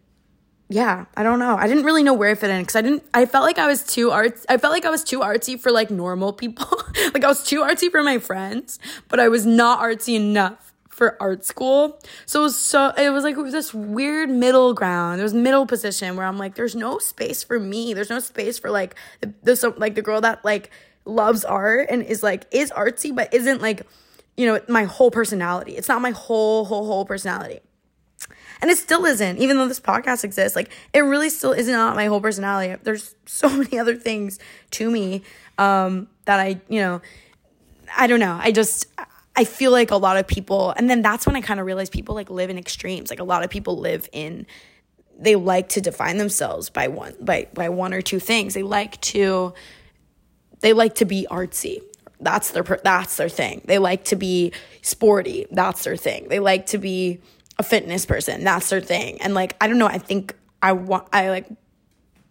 yeah, I don't know. I didn't really know where I fit in because I didn't, I felt like I was too arts. I felt like I was too artsy for, like, normal people. Like, I was too artsy for my friends, but I was not artsy enough for art school. So it was so, it was like it was this weird middle ground. There was middle position where I'm like, there's no space for me. There's no space for, like, the, the, like, the girl that, like, loves art and is, like, is artsy, but isn't, like, you know, my whole personality. It's not my whole, whole, whole personality. And it still isn't, even though this podcast exists. Like, it really still is not my whole personality. There's so many other things to me um, that I, you know, I don't know. I just, I feel like a lot of people, and then that's when I kind of realized people, like, live in extremes. Like, a lot of people live in, they like to define themselves by one, by, by one or two things. They like to, they like to be artsy. That's their that's their thing. They like to be sporty. That's their thing. They like to be a fitness person. That's their thing. And like, I don't know, I think I want I like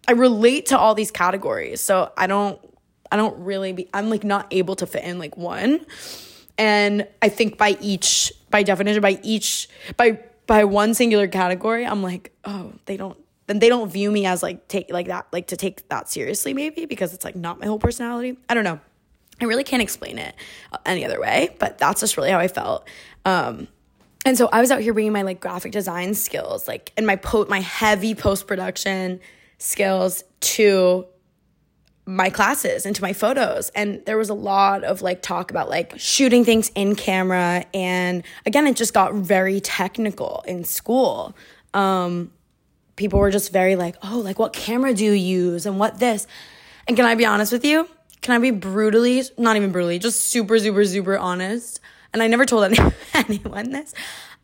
I relate to all these categories. So I don't I don't really be I'm like not able to fit in like one. And I think by each by definition by each by by one singular category, I'm like, oh, they don't then they don't view me as like take like that like to take that seriously maybe because it's like not my whole personality. I don't know. I really can't explain it any other way, but that's just really how I felt. Um, and so I was out here bringing my like graphic design skills, like, and my po- my heavy post-production skills to my classes and to my photos. And there was a lot of like talk about like shooting things in camera. And again, it just got very technical in school. Um, people were just very like, oh, like what camera do you use and what this? And can I be honest with you? Can I be brutally, not even brutally, just super, super, super honest? And I never told any, anyone this.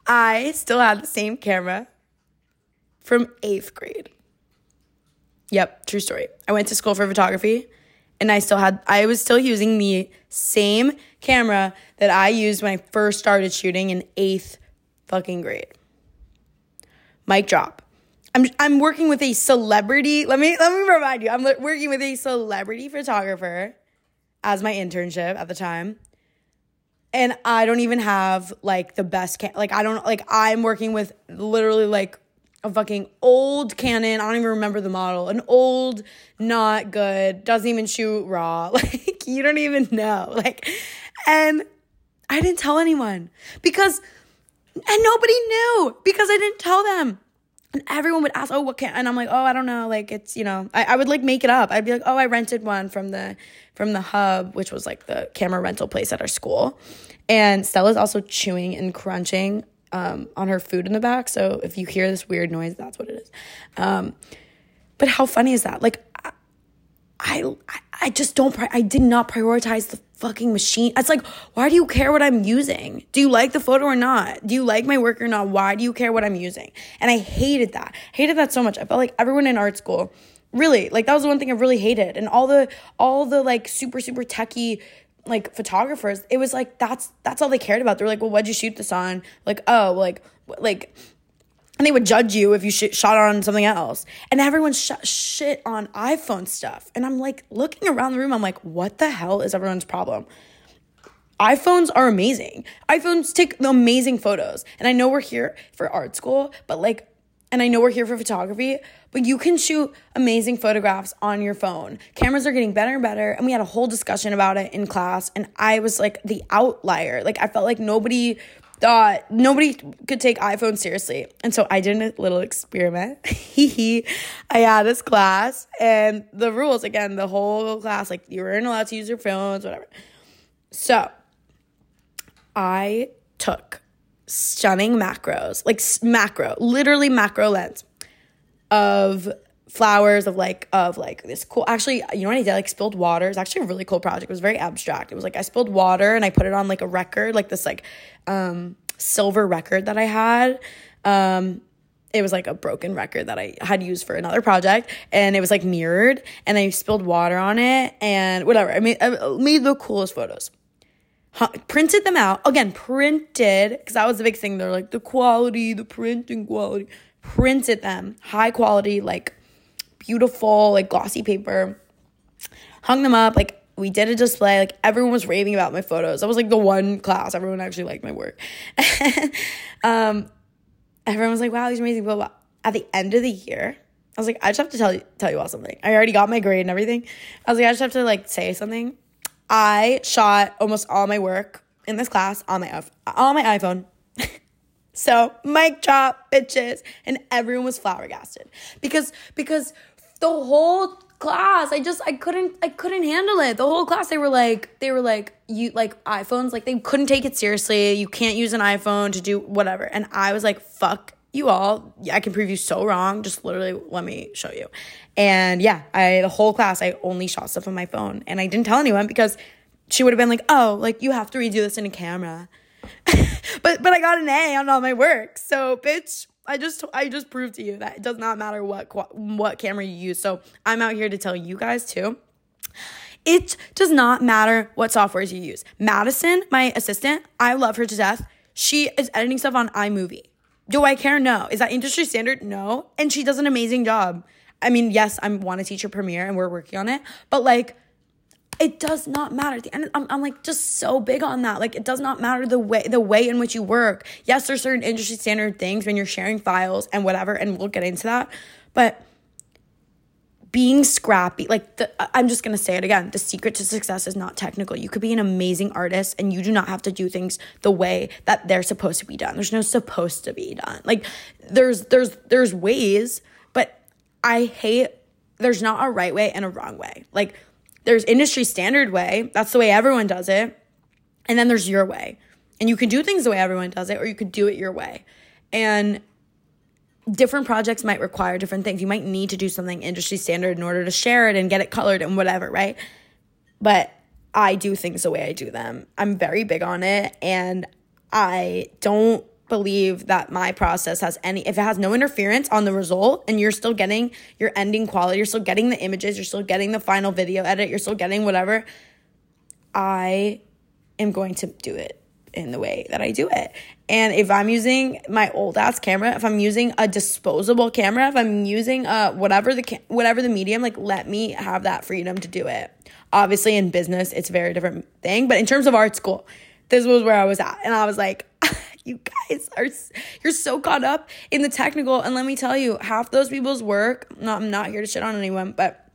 I still had the same camera from eighth grade. Yep, true story. I went to school for photography, and I still had, I was still using the same camera that I used when I first started shooting in eighth fucking grade. Mic drop. I'm I'm working with a celebrity. Let me let me remind you. I'm working with a celebrity photographer as my internship at the time. And I don't even have like the best cam- like I don't like I'm working with literally like a fucking old Canon. I don't even remember the model. An old, not good, doesn't even shoot raw. Like you don't even know. Like and I didn't tell anyone because and nobody knew because I didn't tell them. And everyone would ask, oh, what can? And I'm like, oh, I don't know. Like, it's, you know, I, I would like make it up. I'd be like, oh, I rented one from the from the hub, which was like the camera rental place at our school. And Stella's also chewing and crunching um, on her food in the back. So if you hear this weird noise, that's what it is. Um, but how funny is that? Like, I I, I just don't, pri- I did not prioritize the fucking machine. It's like, why do you care what I'm using? Do you like the photo or not? Do you like my work or not? Why do you care what I'm using? And I hated that. I hated that so much. I felt like everyone in art school, really, like that was the one thing I really hated. And all the, all the like super, super techie, like photographers, it was like, that's, that's all they cared about. They were like, well, what'd you shoot this on? Like, oh, like, like, and they would judge you if you sh- shot on something else. And everyone sh- shit on iPhone stuff. And I'm like looking around the room. I'm like, what the hell is everyone's problem? iPhones are amazing. iPhones take amazing photos. And I know we're here for art school, but like, and I know we're here for photography, but you can shoot amazing photographs on your phone. Cameras are getting better and better. And we had a whole discussion about it in class. And I was like the outlier. Like I felt like nobody... Uh, nobody could take iPhone seriously. And so I did a little experiment. I had this class and the rules, again, the whole class, like you weren't allowed to use your phones, whatever. So I took stunning macros, like macro, literally macro lens of flowers of like, of like this cool, actually, you know what I did? I like spilled water. It's actually a really cool project. It was very abstract. It was like, I spilled water and I put it on like a record, like this like um, silver record that I had. Um, it was like a broken record that I had used for another project and it was like mirrored and I spilled water on it and whatever. I made, I made the coolest photos. Huh, printed them out. Again, printed, because that was the big thing. They're like the quality, the printing quality. Printed them. High quality, like beautiful, like glossy paper, hung them up. Like we did a display, like everyone was raving about my photos. I was like the one class everyone actually liked my work. um, everyone was like, wow, these are amazing, blah, blah. At the end of the year, I was like, I just have to tell you, tell you all something. I already got my grade and everything. I was like, I just have to like say something. I shot almost all my work in this class on my, on my iPhone. So mic drop, bitches. And everyone was flabbergasted because, because the whole class, I just, I couldn't, I couldn't handle it. The whole class, they were like, they were like, you like iPhones, like they couldn't take it seriously. You can't use an iPhone to do whatever. And I was like, fuck you all. I can prove you so wrong. Just literally let me show you. And yeah, I, the whole class, I only shot stuff on my phone and I didn't tell anyone because she would have been like, oh, like you have to redo this in a camera. But but I got an A on all my work. So, bitch, I just I just proved to you that it does not matter what what camera you use. So, I'm out here to tell you guys too. It does not matter what softwares you use. Madison, my assistant, I love her to death. She is editing stuff on iMovie. Do I care? No. Is that industry standard? No. And she does an amazing job. I mean, yes, I want to teach her Premiere and we're working on it. But, like, it does not matter. At the end, I'm, I'm, like, just so big on that. Like, it does not matter the way the way in which you work. Yes, there's certain industry standard things when you're sharing files and whatever, and we'll get into that. But being scrappy, like, the, I'm just going to say it again. The secret to success is not technical. You could be an amazing artist and you do not have to do things the way that they're supposed to be done. There's no supposed to be done. Like, there's there's there's ways, but I hate there's not a right way and a wrong way. Like, there's industry standard way. That's the way everyone does it. And then there's your way. And you can do things the way everyone does it, or you could do it your way. And different projects might require different things. You might need to do something industry standard in order to share it and get it colored and whatever, right? But I do things the way I do them. I'm very big on it, and I don't believe that my process has any, if it has no interference on the result and you're still getting your ending quality, you're still getting the images, you're still getting the final video edit, you're still getting whatever, I am going to do it in the way that I do it. And if I'm using my old ass camera, if I'm using a disposable camera, if I'm using uh whatever the ca- whatever the medium, like, let me have that freedom to do it. Obviously in business it's a very different thing, but in terms of art school, this was where I was at, and I was like, you guys are you're so caught up in the technical, and let me tell you, half those people's work, not, I'm not here to shit on anyone, but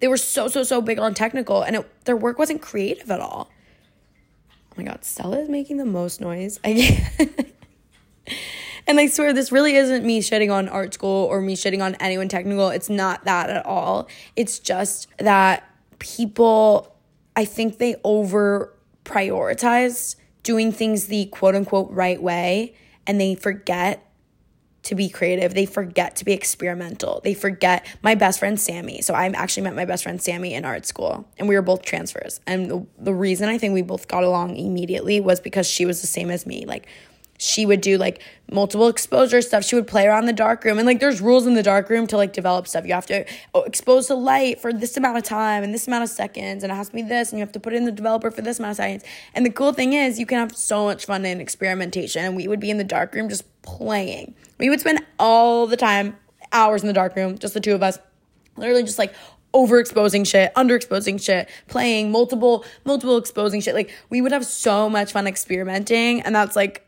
they were so so so big on technical, and it, their work wasn't creative at all. Oh my God, Stella is making the most noise. I can't. And I swear, this really isn't me shitting on art school or me shitting on anyone technical. It's not that at all. It's just that people, I think they over prioritize doing things the quote unquote right way, and they forget to be creative. They forget to be experimental. They forget my best friend, Sammy. So I actually met my best friend, Sammy, in art school, and we were both transfers. And the, the reason I think we both got along immediately was because she was the same as me. Like, she would do, like, multiple exposure stuff. She would play around the darkroom. And, like, there's rules in the darkroom to, like, develop stuff. You have to expose the light for this amount of time and this amount of seconds, and it has to be this, and you have to put it in the developer for this amount of seconds. And the cool thing is you can have so much fun in experimentation. And we would be in the darkroom just playing. We would spend all the time, hours in the darkroom, just the two of us, literally just, like, overexposing shit, underexposing shit, playing multiple, multiple exposing shit. Like, we would have so much fun experimenting, and that's, like,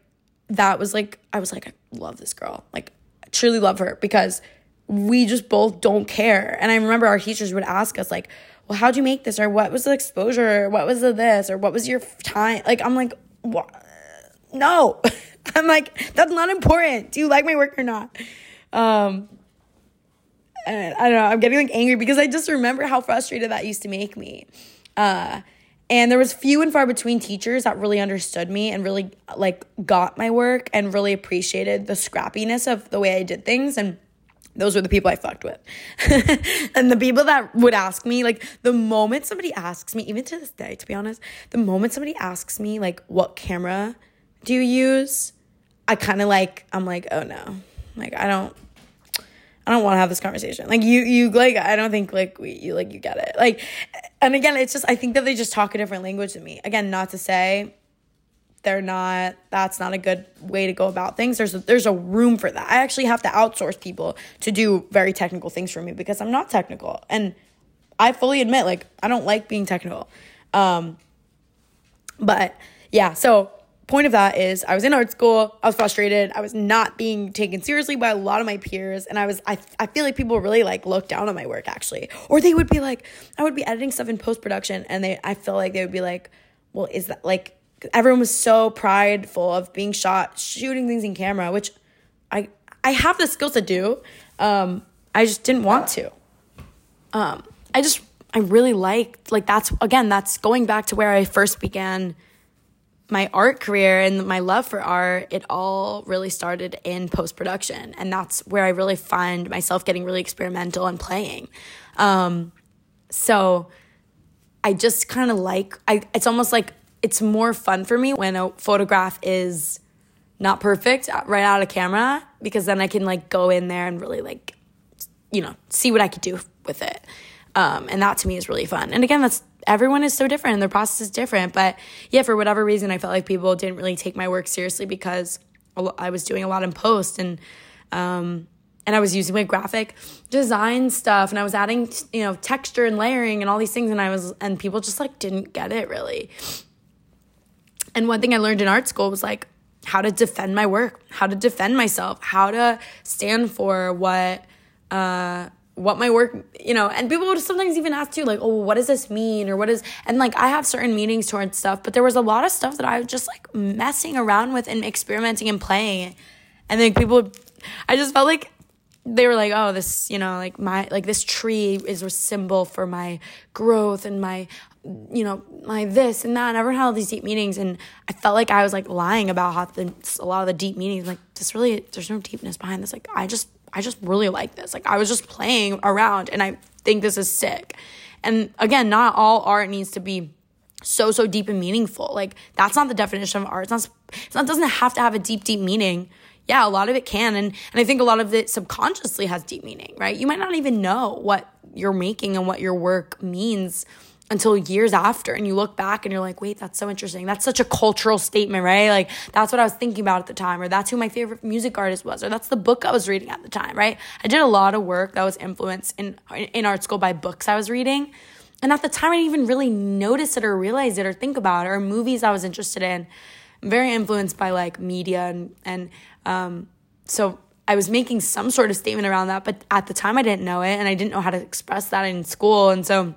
that was, like, I was, like, I love this girl. Like, I truly love her, because we just both don't care. And I remember our teachers would ask us, like, well, how'd you make this? Or what was the exposure? Or what was the this? Or what was your time? Like, I'm, like, what? No. I'm, like, that's not important. Do you like my work or not? Um, and I don't know. I'm getting, like, angry because I just remember how frustrated that used to make me. Uh And there was few and far between teachers that really understood me and really, like, got my work and really appreciated the scrappiness of the way I did things. And those were the people I fucked with. And the people that would ask me, like, the moment somebody asks me, even to this day, to be honest, the moment somebody asks me, like, what camera do you use? I kind of, like, I'm like, oh, no. Like, I don't. I don't want to have this conversation. Like, you, you, like, I don't think, like, we, you, like, you get it. Like, and again, it's just, I think that they just talk a different language than me. Again, not to say they're not, that's not a good way to go about things. There's a, there's a room for that. I actually have to outsource people to do very technical things for me because I'm not technical. And I fully admit, like, I don't like being technical. Um, but yeah, so point of that is I was in art school, I was frustrated, I was not being taken seriously by a lot of my peers, and I was I I feel like people really, like, looked down on my work, actually. Or they would be like, I would be editing stuff in post-production, and they I feel like they would be like, well, is that, like, everyone was so prideful of being shot, shooting things in camera, which I I have the skills to do. Um, I just didn't want to. Um, I just, I really liked, like, that's, again, that's going back to where I first began my art career and my love for art. It all really started in post-production, and that's where I really find myself getting really experimental and playing. Um, so I just kind of like, I, it's almost like it's more fun for me when a photograph is not perfect right out of camera, because then I can, like, go in there and really, like, you know, see what I could do with it. Um, and that to me is really fun. And again, that's everyone is so different and their process is different. But yeah, for whatever reason, I felt like people didn't really take my work seriously because I was doing a lot in post, and um, and I was using my graphic design stuff, and I was adding, you know, texture and layering and all these things, and I was, and people just like didn't get it really. And one thing I learned in art school was like how to defend my work, how to defend myself, how to stand for what uh, what my work, you know. And people would sometimes even ask too, like, oh, what does this mean, or what is? And like I have certain meanings towards stuff, but there was a lot of stuff that I was just like messing around with and experimenting and playing, and then people would, I just felt like they were like, oh, this, you know, like my, like this tree is a symbol for my growth and my, you know, my this and that. And everyone had all these deep meanings, and I felt like I was like lying about how the, a lot of the deep meanings, like this really, there's no deepness behind this. Like I just, I just really like this. Like I was just playing around, and I think this is sick. And again, not all art needs to be so, so deep and meaningful. Like that's not the definition of art. It's not, it's not, it doesn't have to have a deep, deep meaning. Yeah, a lot of it can, and, and I think a lot of it subconsciously has deep meaning, right? You might not even know what you're making and what your work means until years after, and you look back and you're like, wait, that's so interesting. That's such a cultural statement, right? Like, that's what I was thinking about at the time, or that's who my favorite music artist was, or that's the book I was reading at the time, right? I did a lot of work that was influenced in in art school by books I was reading, and at the time I didn't even really notice it or realize it or think about it, or movies I was interested in. I'm very influenced by like media, and, and um, so I was making some sort of statement around that, but at the time I didn't know it, and I didn't know how to express that in school, and so...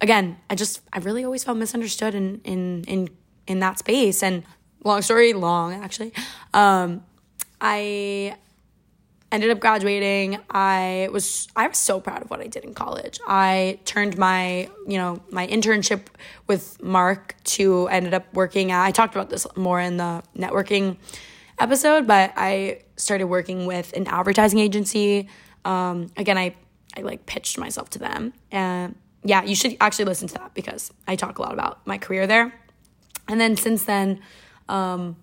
Again, I just, I really always felt misunderstood in, in, in, in that space. And long story long, actually, um, I ended up graduating. I was, I was so proud of what I did in college. I turned my, you know, my internship with Mark to, I ended up working at, I talked about this more in the networking episode, but I started working with an advertising agency. Um, again, I, I like pitched myself to them, and yeah, you should actually listen to that because I talk a lot about my career there. And then since then, um,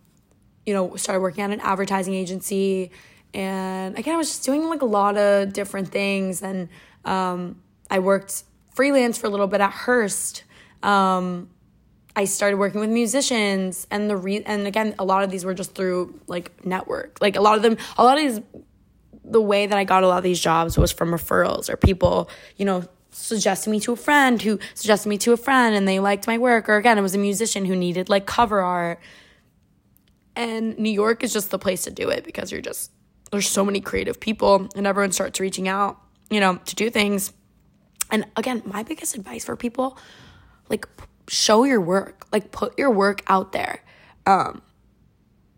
you know, started working at an advertising agency. And again, I was just doing like a lot of different things. And um, I worked freelance for a little bit at Hearst. Um, I started working with musicians. And the re- and again, a lot of these were just through like network. Like a lot of them, a lot of these, the way that I got a lot of these jobs was from referrals or people, you know, suggested me to a friend who suggested me to a friend, and they liked my work. Or again, it was a musician who needed like cover art. And New York is just the place to do it because you're just, there's so many creative people, and everyone starts reaching out, you know, to do things. And again, my biggest advice for people, like show your work, like put your work out there. Um,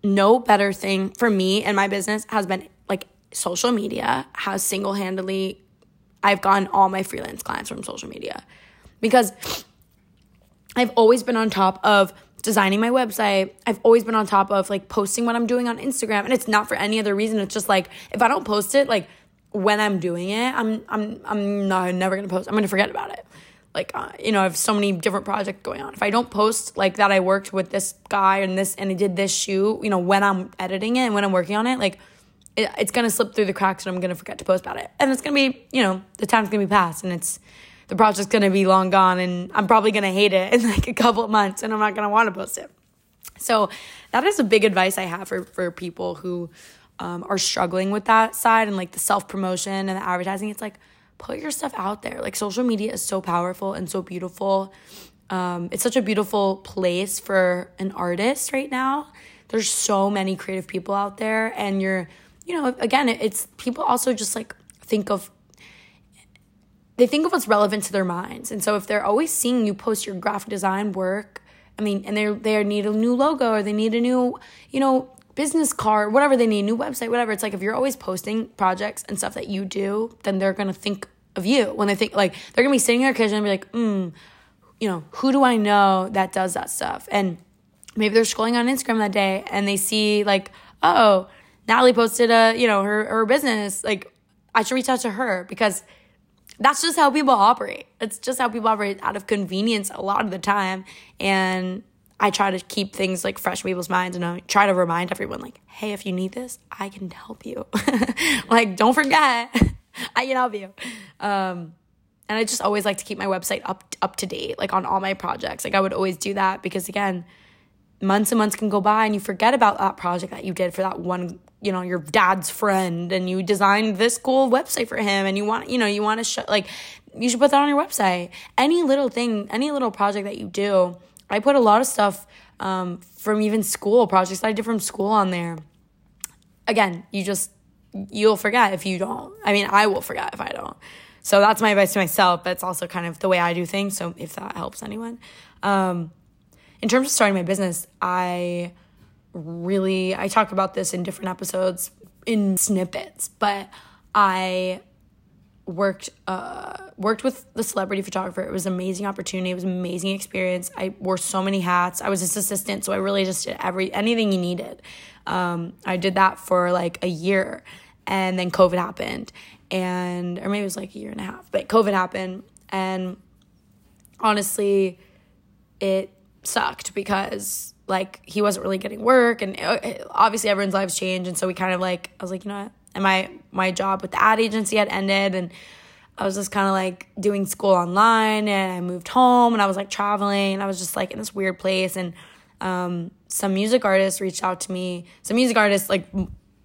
no better thing for me and my business has been like social media has single-handedly, I've gotten all my freelance clients from social media because I've always been on top of designing my website. I've always been on top of like posting what I'm doing on Instagram, and it's not for any other reason. It's just like if I don't post it, like when I'm doing it, I'm I'm I'm not I'm never gonna post. I'm gonna forget about it. Like uh, you know, I have so many different projects going on. If I don't post like that, I worked with this guy and this and I did this shoot. You know, when I'm editing it and when I'm working on it, like. It's going to slip through the cracks, and I'm going to forget to post about it. And it's going to be, you know, the time's going to be passed, and it's the project's going to be long gone, and I'm probably going to hate it in like a couple of months, and I'm not going to want to post it. So that is a big advice I have for, for people who um, are struggling with that side and like the self-promotion and the advertising. It's like put your stuff out there. Like social media is so powerful and so beautiful. Um, it's such a beautiful place for an artist right now. There's so many creative people out there, and you're you know, again, it's people also just like think of, they think of what's relevant to their minds. And so if they're always seeing you post your graphic design work, I mean, and they they need a new logo, or they need a new, you know, business card, whatever they need, new website, whatever. It's like if you're always posting projects and stuff that you do, then they're going to think of you when they think like they're going to be sitting in their kitchen and be like, hmm, you know, who do I know that does that stuff? And maybe they're scrolling on Instagram that day and they see like, oh, Natalie posted a, you know, her, her business. Like, I should reach out to her because that's just how people operate. It's just how people operate out of convenience a lot of the time. And I try to keep things like fresh in people's minds, and I try to remind everyone, like, hey, if you need this, I can help you. Like, don't forget, I can help you. Um, And I just always like to keep my website up up to date, like on all my projects. Like I would always do that because, again, months and months can go by and you forget about that project that you did for that one, you know, your dad's friend, and you designed this cool website for him, and you want, you know, you want to show, like, you should put that on your website. Any little thing, any little project that you do. I put a lot of stuff um, from even school, projects that I did from school on there. Again, you just, you'll forget if you don't. I mean, I will forget if I don't. So that's my advice to myself. That's also kind of the way I do things. So if that helps anyone. Um, in terms of starting my business, I really, I talk about this in different episodes in snippets, but I worked uh worked with the celebrity photographer. It was an amazing opportunity. It was an amazing experience. I wore so many hats. I was his assistant, so I really just did every anything he needed. Um, I did that for like a year, and then COVID happened, and or maybe it was like a year and a half, but COVID happened, and honestly, it sucked because like he wasn't really getting work, and it, obviously everyone's lives change, and so we kind of like I was like, you know what. And my, my job with the ad agency had ended, and I was just kind of like doing school online, and I moved home, and I was like traveling, and I was just like in this weird place. And um, some music artists reached out to me. Some music artists, like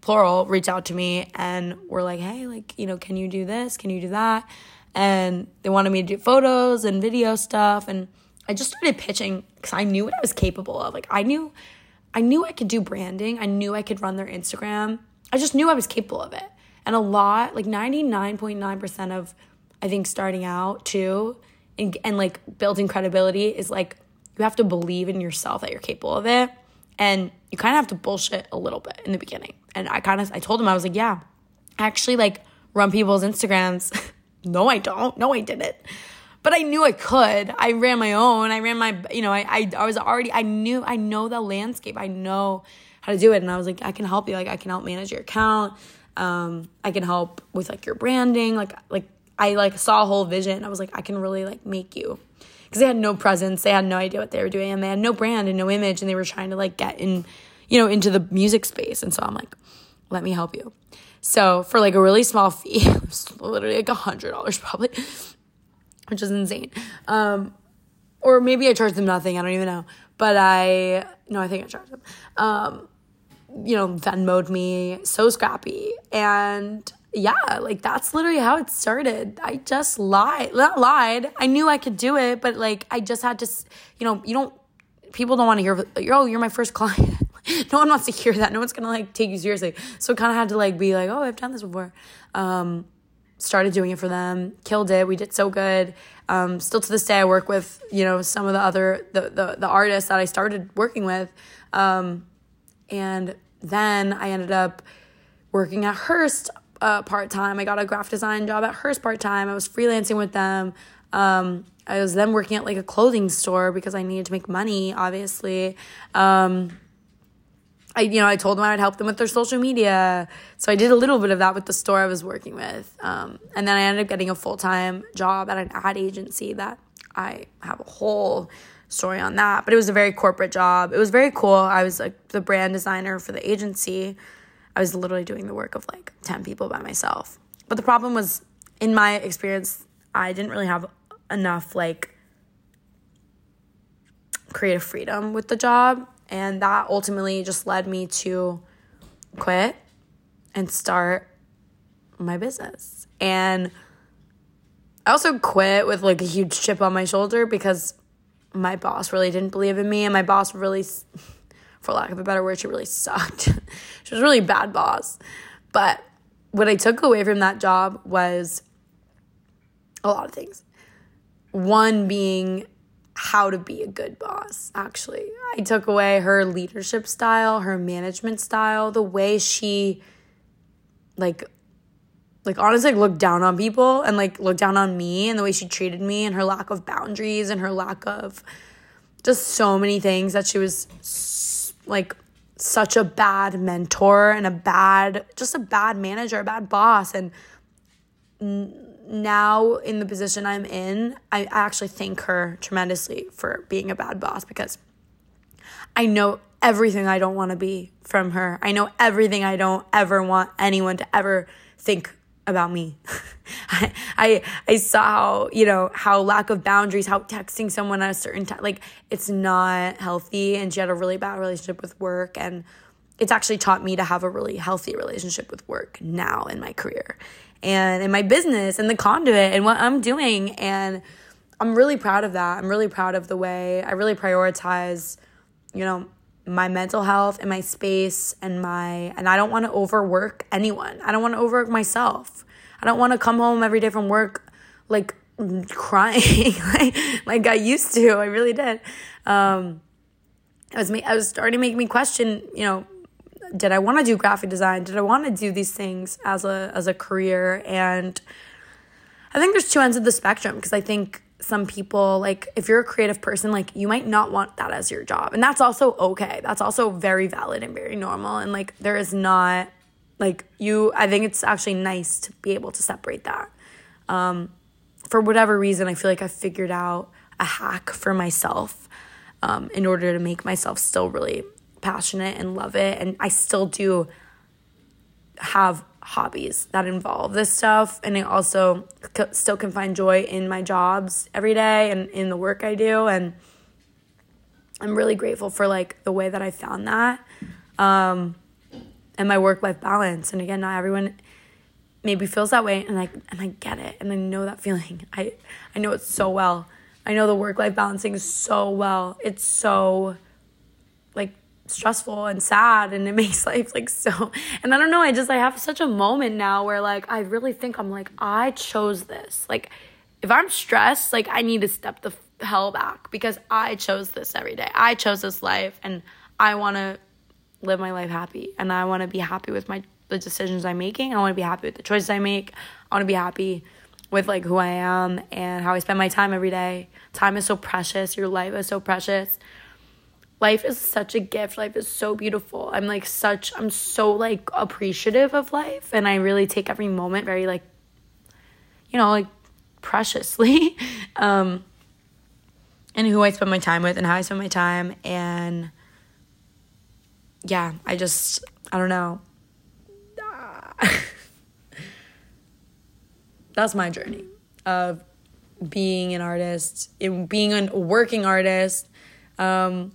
plural, reached out to me and were like, hey, like, you know, can you do this? Can you do that? And they wanted me to do photos and video stuff. And I just started pitching because I knew what I was capable of. Like I knew, I knew I could do branding. I knew I could run their Instagram. I just knew I was capable of it. And a lot, like ninety-nine point nine percent of, I think, starting out too and, and like building credibility is like you have to believe in yourself that you're capable of it. And you kind of have to bullshit a little bit in the beginning. And I kind of, I told him, I was like, yeah, I actually like run people's Instagrams. No, I don't. No, I didn't. But I knew I could. I ran my own. I ran my, you know, I, I, I was already, I knew, I know the landscape. I know how to do it. And I was like, I can help you. Like I can help manage your account. Um, I can help with like your branding. Like, like I like saw a whole vision. I was like, I can really like make you, because they had no presence. They had no idea what they were doing, and they had no brand and no image. And they were trying to like get in, you know, into the music space. And so I'm like, let me help you. So for like a really small fee, it was literally like a hundred dollars probably, which is insane. Um, or maybe I charged them nothing. I don't even know. But I, no, I think I charged them. Um, you know, Venmo'd me, so scrappy. And yeah, like that's literally how it started. I just lied, not lied. I knew I could do it, but like, I just had to, you know, you don't, people don't want to hear, oh, you're my first client. No one wants to hear that. No one's going to like take you seriously. So kind of had to like be like, oh, I've done this before. Um, started doing it for them, killed it. We did so good. Um, still to this day, I work with, you know, some of the other, the, the, the artists that I started working with. Um, And then I ended up working at Hearst uh, part-time. I got a graphic design job at Hearst part-time. I was freelancing with them. Um, I was then working at, like, a clothing store because I needed to make money, obviously. Um, I, you know, I told them I would help them with their social media. So I did a little bit of that with the store I was working with. Um, and then I ended up getting a full-time job at an ad agency that I have a whole story on that, but it was a very corporate job. It was very cool. I was like the brand designer for the agency. I was literally doing the work of like ten people by myself. But the problem was, in my experience, I didn't really have enough like creative freedom with the job, and that ultimately just led me to quit and start my business. And I also quit with like a huge chip on my shoulder because my boss really didn't believe in me, and my boss really, for lack of a better word, she really sucked. She was a really bad boss. But what I took away from that job was a lot of things. One being how to be a good boss, actually. I took away her leadership style, her management style, the way she, like, like honestly, like, looked down on people and like looked down on me, and the way she treated me, and her lack of boundaries, and her lack of just so many things, that she was like such a bad mentor and a bad, just a bad manager, a bad boss. And now in the position I'm in, I actually thank her tremendously for being a bad boss, because I know everything I don't want to be from her. I know everything I don't ever want anyone to ever think about me. I, I I saw how, you know, how lack of boundaries, how texting someone at a certain time, like, it's not healthy. And she had a really bad relationship with work. And it's actually taught me to have a really healthy relationship with work now in my career and in my business and The Conduite and what I'm doing. And I'm really proud of that. I'm really proud of the way I really prioritize, you know, my mental health and my space and my, and I don't want to overwork anyone. I don't want to overwork myself. I don't want to come home every day from work, like, crying like, like I used to. I really did. Um, I was, I was starting to make me question, you know, did I want to do graphic design? Did I want to do these things as a, as a career? And I think there's two ends of the spectrum, because I think some people, like, if you're a creative person, like, you might not want that as your job, and that's also okay. That's also very valid and very normal. And, like, there is not, like, you, I think it's actually nice to be able to separate that. Um, for whatever reason, I feel like I figured out a hack for myself um, in order to make myself still really passionate and love it. And I still do have hobbies that involve this stuff, and I also c- still can find joy in my jobs every day and in the work I do. And I'm really grateful for, like, the way that I found that um and my work-life balance. And again, not everyone maybe feels that way, and I and I get it, and I know that feeling. I I know it so well. I know the work-life balancing so well. It's so, like, stressful and sad, and it makes life, like, so, and I don't know, I just, I have such a moment now where, like, I really think I'm like, I chose this. Like, if I'm stressed, like, I need to step the hell back, because I chose this every day. I chose this life, and I want to live my life happy, and I want to be happy with my the decisions I'm making. I want to be happy with the choices I make. I want to be happy with, like, who I am and how I spend my time every day. Time is so precious. Your life is so precious. Life is such a gift. Life is so beautiful. I'm, like, such, I'm so, like, appreciative of life. And I really take every moment very, like, you know, like, preciously. um, and who I spend my time with and how I spend my time. And, yeah, I just, I don't know. That's my journey of being an artist, being a working artist. Um...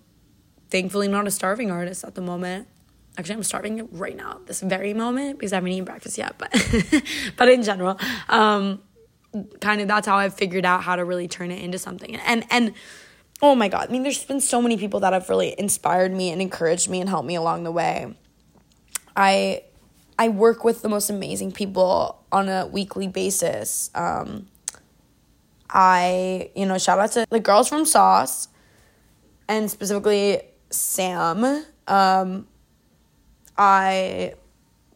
Thankfully, not a starving artist at the moment. Actually, I'm starving right now, this very moment, because I haven't eaten breakfast yet. But but in general, um, kind of that's how I've figured out how to really turn it into something. And, and oh my God, I mean, there's been so many people that have really inspired me and encouraged me and helped me along the way. I I work with the most amazing people on a weekly basis. Um, I, you know, shout out to the girls from Sauce, and specifically Sam. um, I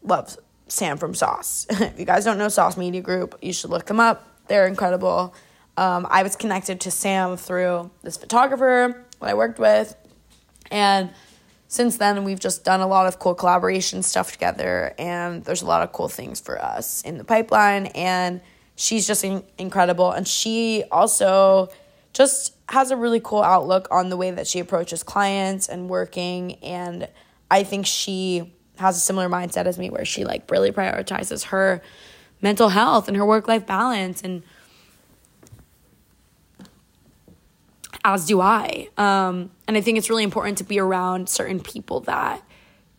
love Sam from Sauce. If you guys don't know Sauce Media Group, you should look them up. They're incredible. Um, I was connected to Sam through this photographer that I worked with, and since then we've just done a lot of cool collaboration stuff together, and there's a lot of cool things for us in the pipeline, and she's just in- incredible, and she also just has a really cool outlook on the way that she approaches clients and working. And I think she has a similar mindset as me, where she, like, really prioritizes her mental health and her work-life balance, and as do I. Um, and I think it's really important to be around certain people that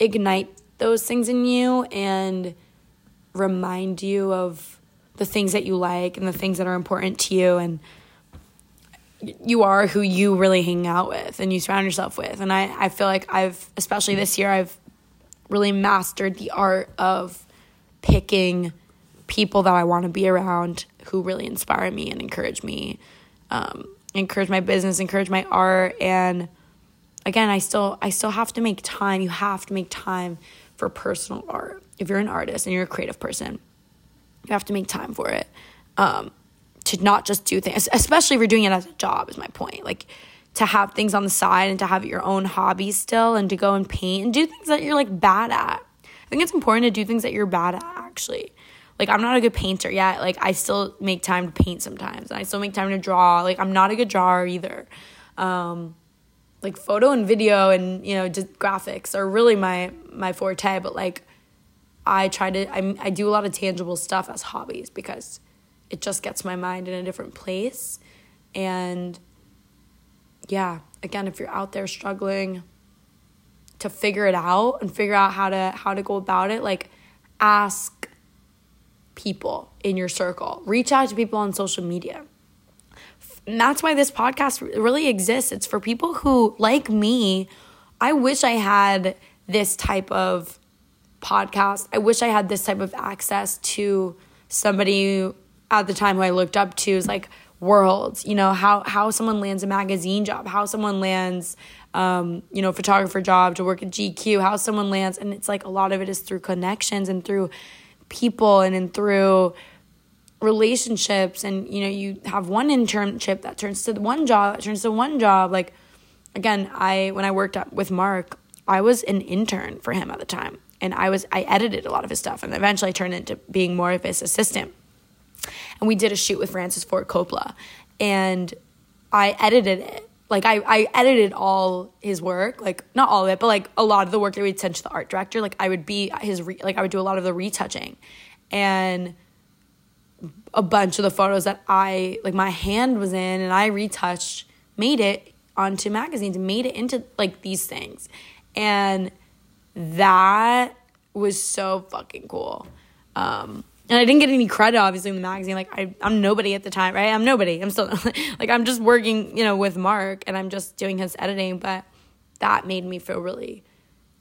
ignite those things in you and remind you of the things that you like and the things that are important to you. And you are who you really hang out with and you surround yourself with. And I, I feel like I've, especially this year, I've really mastered the art of picking people that I want to be around, who really inspire me and encourage me, um, encourage my business, encourage my art. And again, I still, I still have to make time. You have to make time for personal art. If you're an artist and you're a creative person, you have to make time for it. Um, to not just do things, especially if you're doing it as a job, is my point. Like, to have things on the side and to have your own hobby still, and to go and paint and do things that you're, like, bad at. I think it's important to do things that you're bad at, actually. Like, I'm not a good painter yet. Like, I still make time to paint sometimes, and I still make time to draw. Like, I'm not a good drawer either. Um, like, photo and video and, you know, just graphics are really my, my forte, but, like, I try to, I, I do a lot of tangible stuff as hobbies because it just gets my mind in a different place. And yeah, again, if you're out there struggling to figure it out and figure out how to how to go about it, like, ask people in your circle. Reach out to people on social media. And that's why this podcast really exists. It's for people who, like me, I wish I had this type of podcast. I wish I had this type of access to somebody at the time who I looked up to. Is like worlds, you know, how, how someone lands a magazine job, how someone lands, um, you know, photographer job to work at G Q, how someone lands. And it's like a lot of it is through connections and through people and, and through relationships. And, you know, you have one internship that turns to one job, that turns to one job. Like, again, I, when I worked up with Mark, I was an intern for him at the time. And I was, I edited a lot of his stuff, and eventually I turned into being more of his assistant. And we did a shoot with Francis Ford Coppola, and I edited it. Like, I, I edited all his work, like, not all of it, but like a lot of the work that we'd send to the art director. Like, I would be his, re- like I would do a lot of the retouching, and a bunch of the photos that I, like, my hand was in and I retouched, made it onto magazines, made it into like these things. And that was so fucking cool. Um, and I didn't get any credit, obviously, in the magazine. Like, I, I'm nobody at the time, right? I'm nobody. I'm still, like, I'm just working, you know, with Mark, and I'm just doing his editing. But that made me feel really,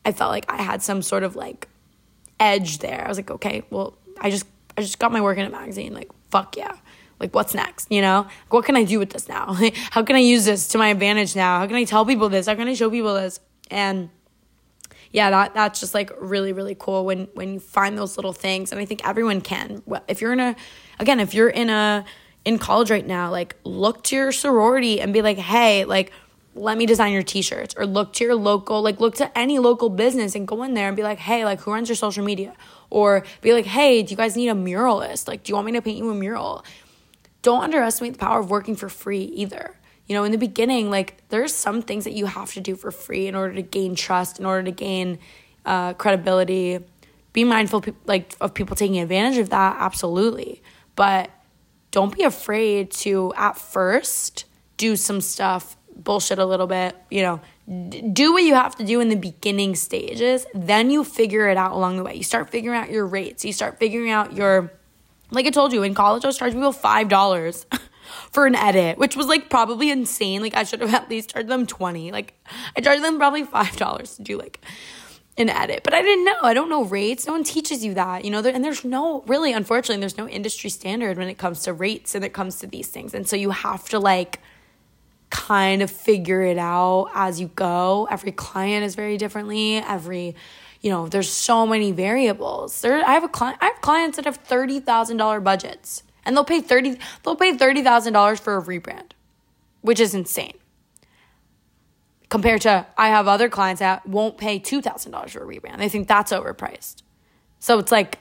I felt like I had some sort of, like, edge there. I was like, okay, well, I just, I just got my work in a magazine. Like, fuck yeah. Like, what's next, you know? Like, what can I do with this now? How can I use this to my advantage now? How can I tell people this? How can I show people this? And yeah, that that's just like really, really cool when, when you find those little things. And I think everyone can. If you're in a, again, if you're in a, in college right now, like, look to your sorority and be like, hey, like, let me design your t-shirts. Or look to your local, like, look to any local business and go in there and be like, hey, like, who runs your social media? Or be like, hey, do you guys need a muralist? Like, do you want me to paint you a mural? Don't underestimate the power of working for free either. You know, in the beginning, like, there's some things that you have to do for free in order to gain trust, in order to gain uh, credibility. Be mindful, pe- like, of people taking advantage of that, absolutely. But don't be afraid to, at first, do some stuff, bullshit a little bit, you know. D- do what you have to do in the beginning stages. Then you figure it out along the way. You start figuring out your rates. You start figuring out your, like I told you, in college, I was charging people five dollars for an edit, which was like probably insane. Like, I should have at least charged them twenty. Like, I charged them probably five dollars to do like an edit, but I didn't know. I don't know rates. No one teaches you that, you know. There, and there's no really, unfortunately, there's no industry standard when it comes to rates and it comes to these things. And so you have to like kind of figure it out as you go. Every client is very differently. Every, you know, there's so many variables. There, I have a client. I have clients that have thirty thousand dollar budgets. And they'll pay thirty. They'll pay thirty thousand dollars for a rebrand, which is insane. Compared to, I have other clients that won't pay two thousand dollars for a rebrand. They think that's overpriced. So it's like,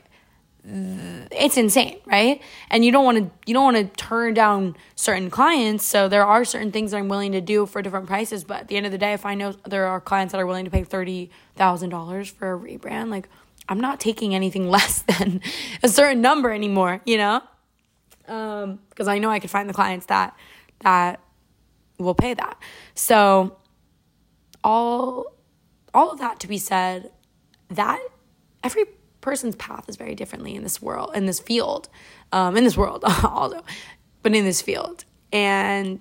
it's insane, right? And you don't want to. You don't want to turn down certain clients. So there are certain things that I'm willing to do for different prices. But at the end of the day, if I know there are clients that are willing to pay thirty thousand dollars for a rebrand, like, I'm not taking anything less than a certain number anymore, you know. Um, because I know I could find the clients that that will pay that. So all all of that to be said, that every person's path is very differently in this world, in this field, um, in this world also, but in this field. And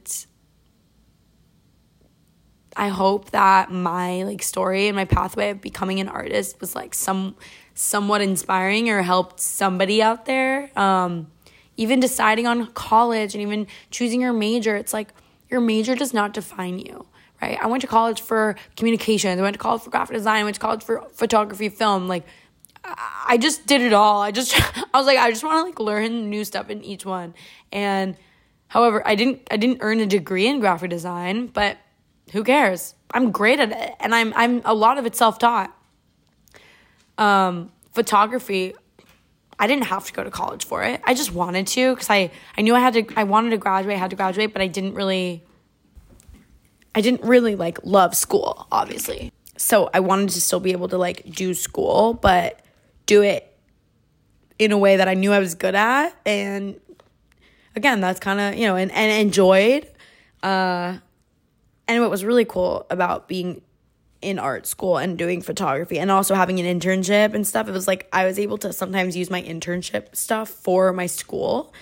I hope that my like story and my pathway of becoming an artist was like some somewhat inspiring or helped somebody out there. Um, Even deciding on college and even choosing your major, it's like your major does not define you, right? I went to college for communications. I went to college for graphic design. I went to college for photography, film. Like, I just did it all. I just, I was like, I just want to like learn new stuff in each one. And however, I didn't, I didn't earn a degree in graphic design, but who cares? I'm great at it, and I'm, I'm a lot of it self-taught. Um, photography. I didn't have to go to college for it. I just wanted to because I, I knew I had to, I wanted to graduate, I had to graduate, but I didn't really, I didn't really like love school, obviously. So I wanted to still be able to like do school, but do it in a way that I knew I was good at. And again, that's kind of, you know, and, and enjoyed. Uh, and what was really cool about being in art school and doing photography and also having an internship and stuff, it was like I was able to sometimes use my internship stuff for my school.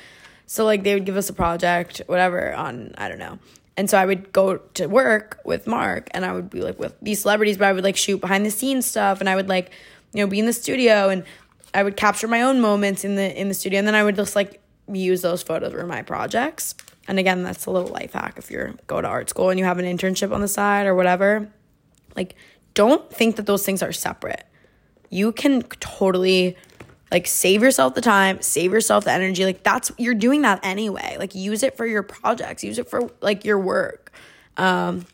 So like they would give us a project, whatever, on, I don't know. And so I would go to work with Mark and I would be like with these celebrities, but I would like shoot behind the scenes stuff and I would like, you know, be in the studio and I would capture my own moments in the in the studio. And then I would just like use those photos for my projects. And again, that's a little life hack if you go to art school and you have an internship on the side or whatever. Like, don't think that those things are separate. You can totally like save yourself the time, save yourself the energy. Like that's, you're doing that anyway. Like use it for your projects, use it for like your work. Um,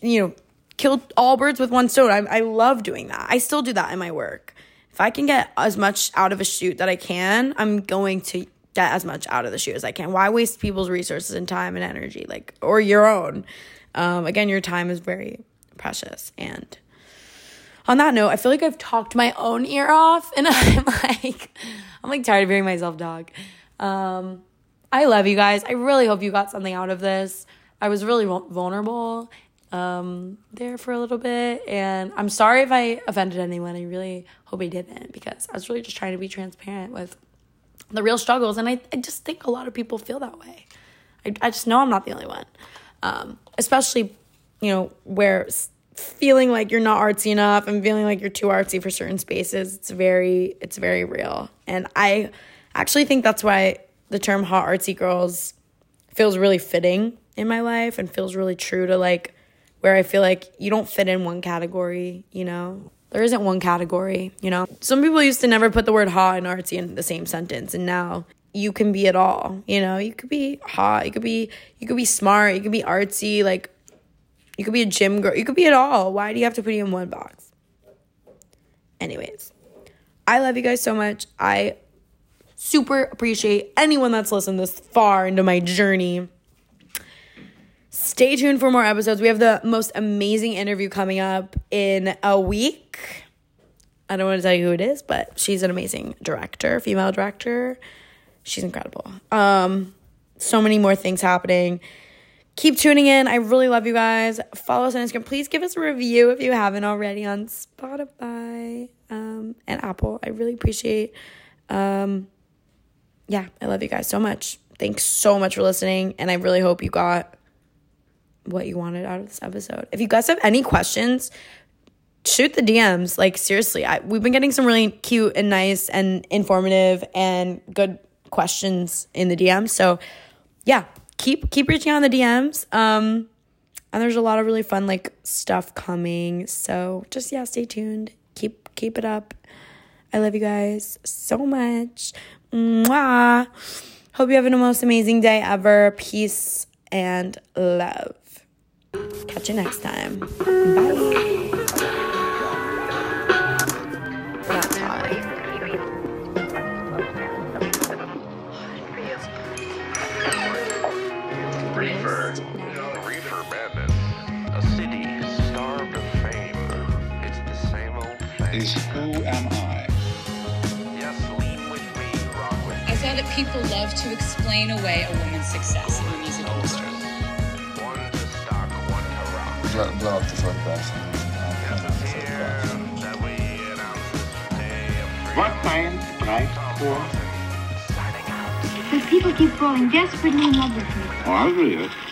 you know, kill all birds with one stone. I, I love doing that. I still do that in my work. If I can get as much out of a shoot that I can, I'm going to get as much out of the shoot as I can. Why waste people's resources and time and energy, like, or your own? Um, again, your time is very precious. And on that note, I feel like I've talked my own ear off and I'm like, I'm like tired of hearing myself talk. Um, I love you guys. I really hope you got something out of this. I was really vulnerable um, there for a little bit. And I'm sorry if I offended anyone. I really hope I didn't, because I was really just trying to be transparent with the real struggles. And I, I just think a lot of people feel that way. I, I just know I'm not the only one, um, especially, you know, where feeling like you're not artsy enough and feeling like you're too artsy for certain spaces. It's very, it's very real. And I actually think that's why the term Hot Artsy Girls feels really fitting in my life and feels really true to like where I feel like you don't fit in one category, you know? There isn't one category, you know? Some people used to never put the word hot and artsy in the same sentence, and now you can be it all, you know? You could be hot, you could be, you could be smart, you could be artsy, like, you could be a gym girl. You could be it all. Why do you have to put it in one box? Anyways, I love you guys so much. I super appreciate anyone that's listened this far into my journey. Stay tuned for more episodes. We have the most amazing interview coming up in a week. I don't want to tell you who it is, but she's an amazing director, female director. She's incredible. Um, so many more things happening. Keep tuning in. I really love you guys. Follow us on Instagram. Please give us a review if you haven't already on Spotify um, and Apple. I really appreciate um, yeah, I love you guys so much. Thanks so much for listening. And I really hope you got what you wanted out of this episode. If you guys have any questions, shoot the D Ms. Like, seriously, I, we've been getting some really cute and nice and informative and good questions in the D Ms. So, yeah. Keep keep reaching out in the D Ms. Um, and there's a lot of really fun like stuff coming. So just yeah, stay tuned. Keep keep it up. I love you guys so much. Mwah. Hope you have the most amazing day ever. Peace and love. Catch you next time. Bye. That's hot. Reefer, Reefer Madness, a city starved of fame, it's the same old thing. Is who am I? Yes, lean with me, rock with me. I find that people love to explain away a woman's success in the music industry. One to stock, one to rock. Would you like to blow up the photographs? What time tonight, four? Because people keep falling desperately in love with me. Oh, I agree with you.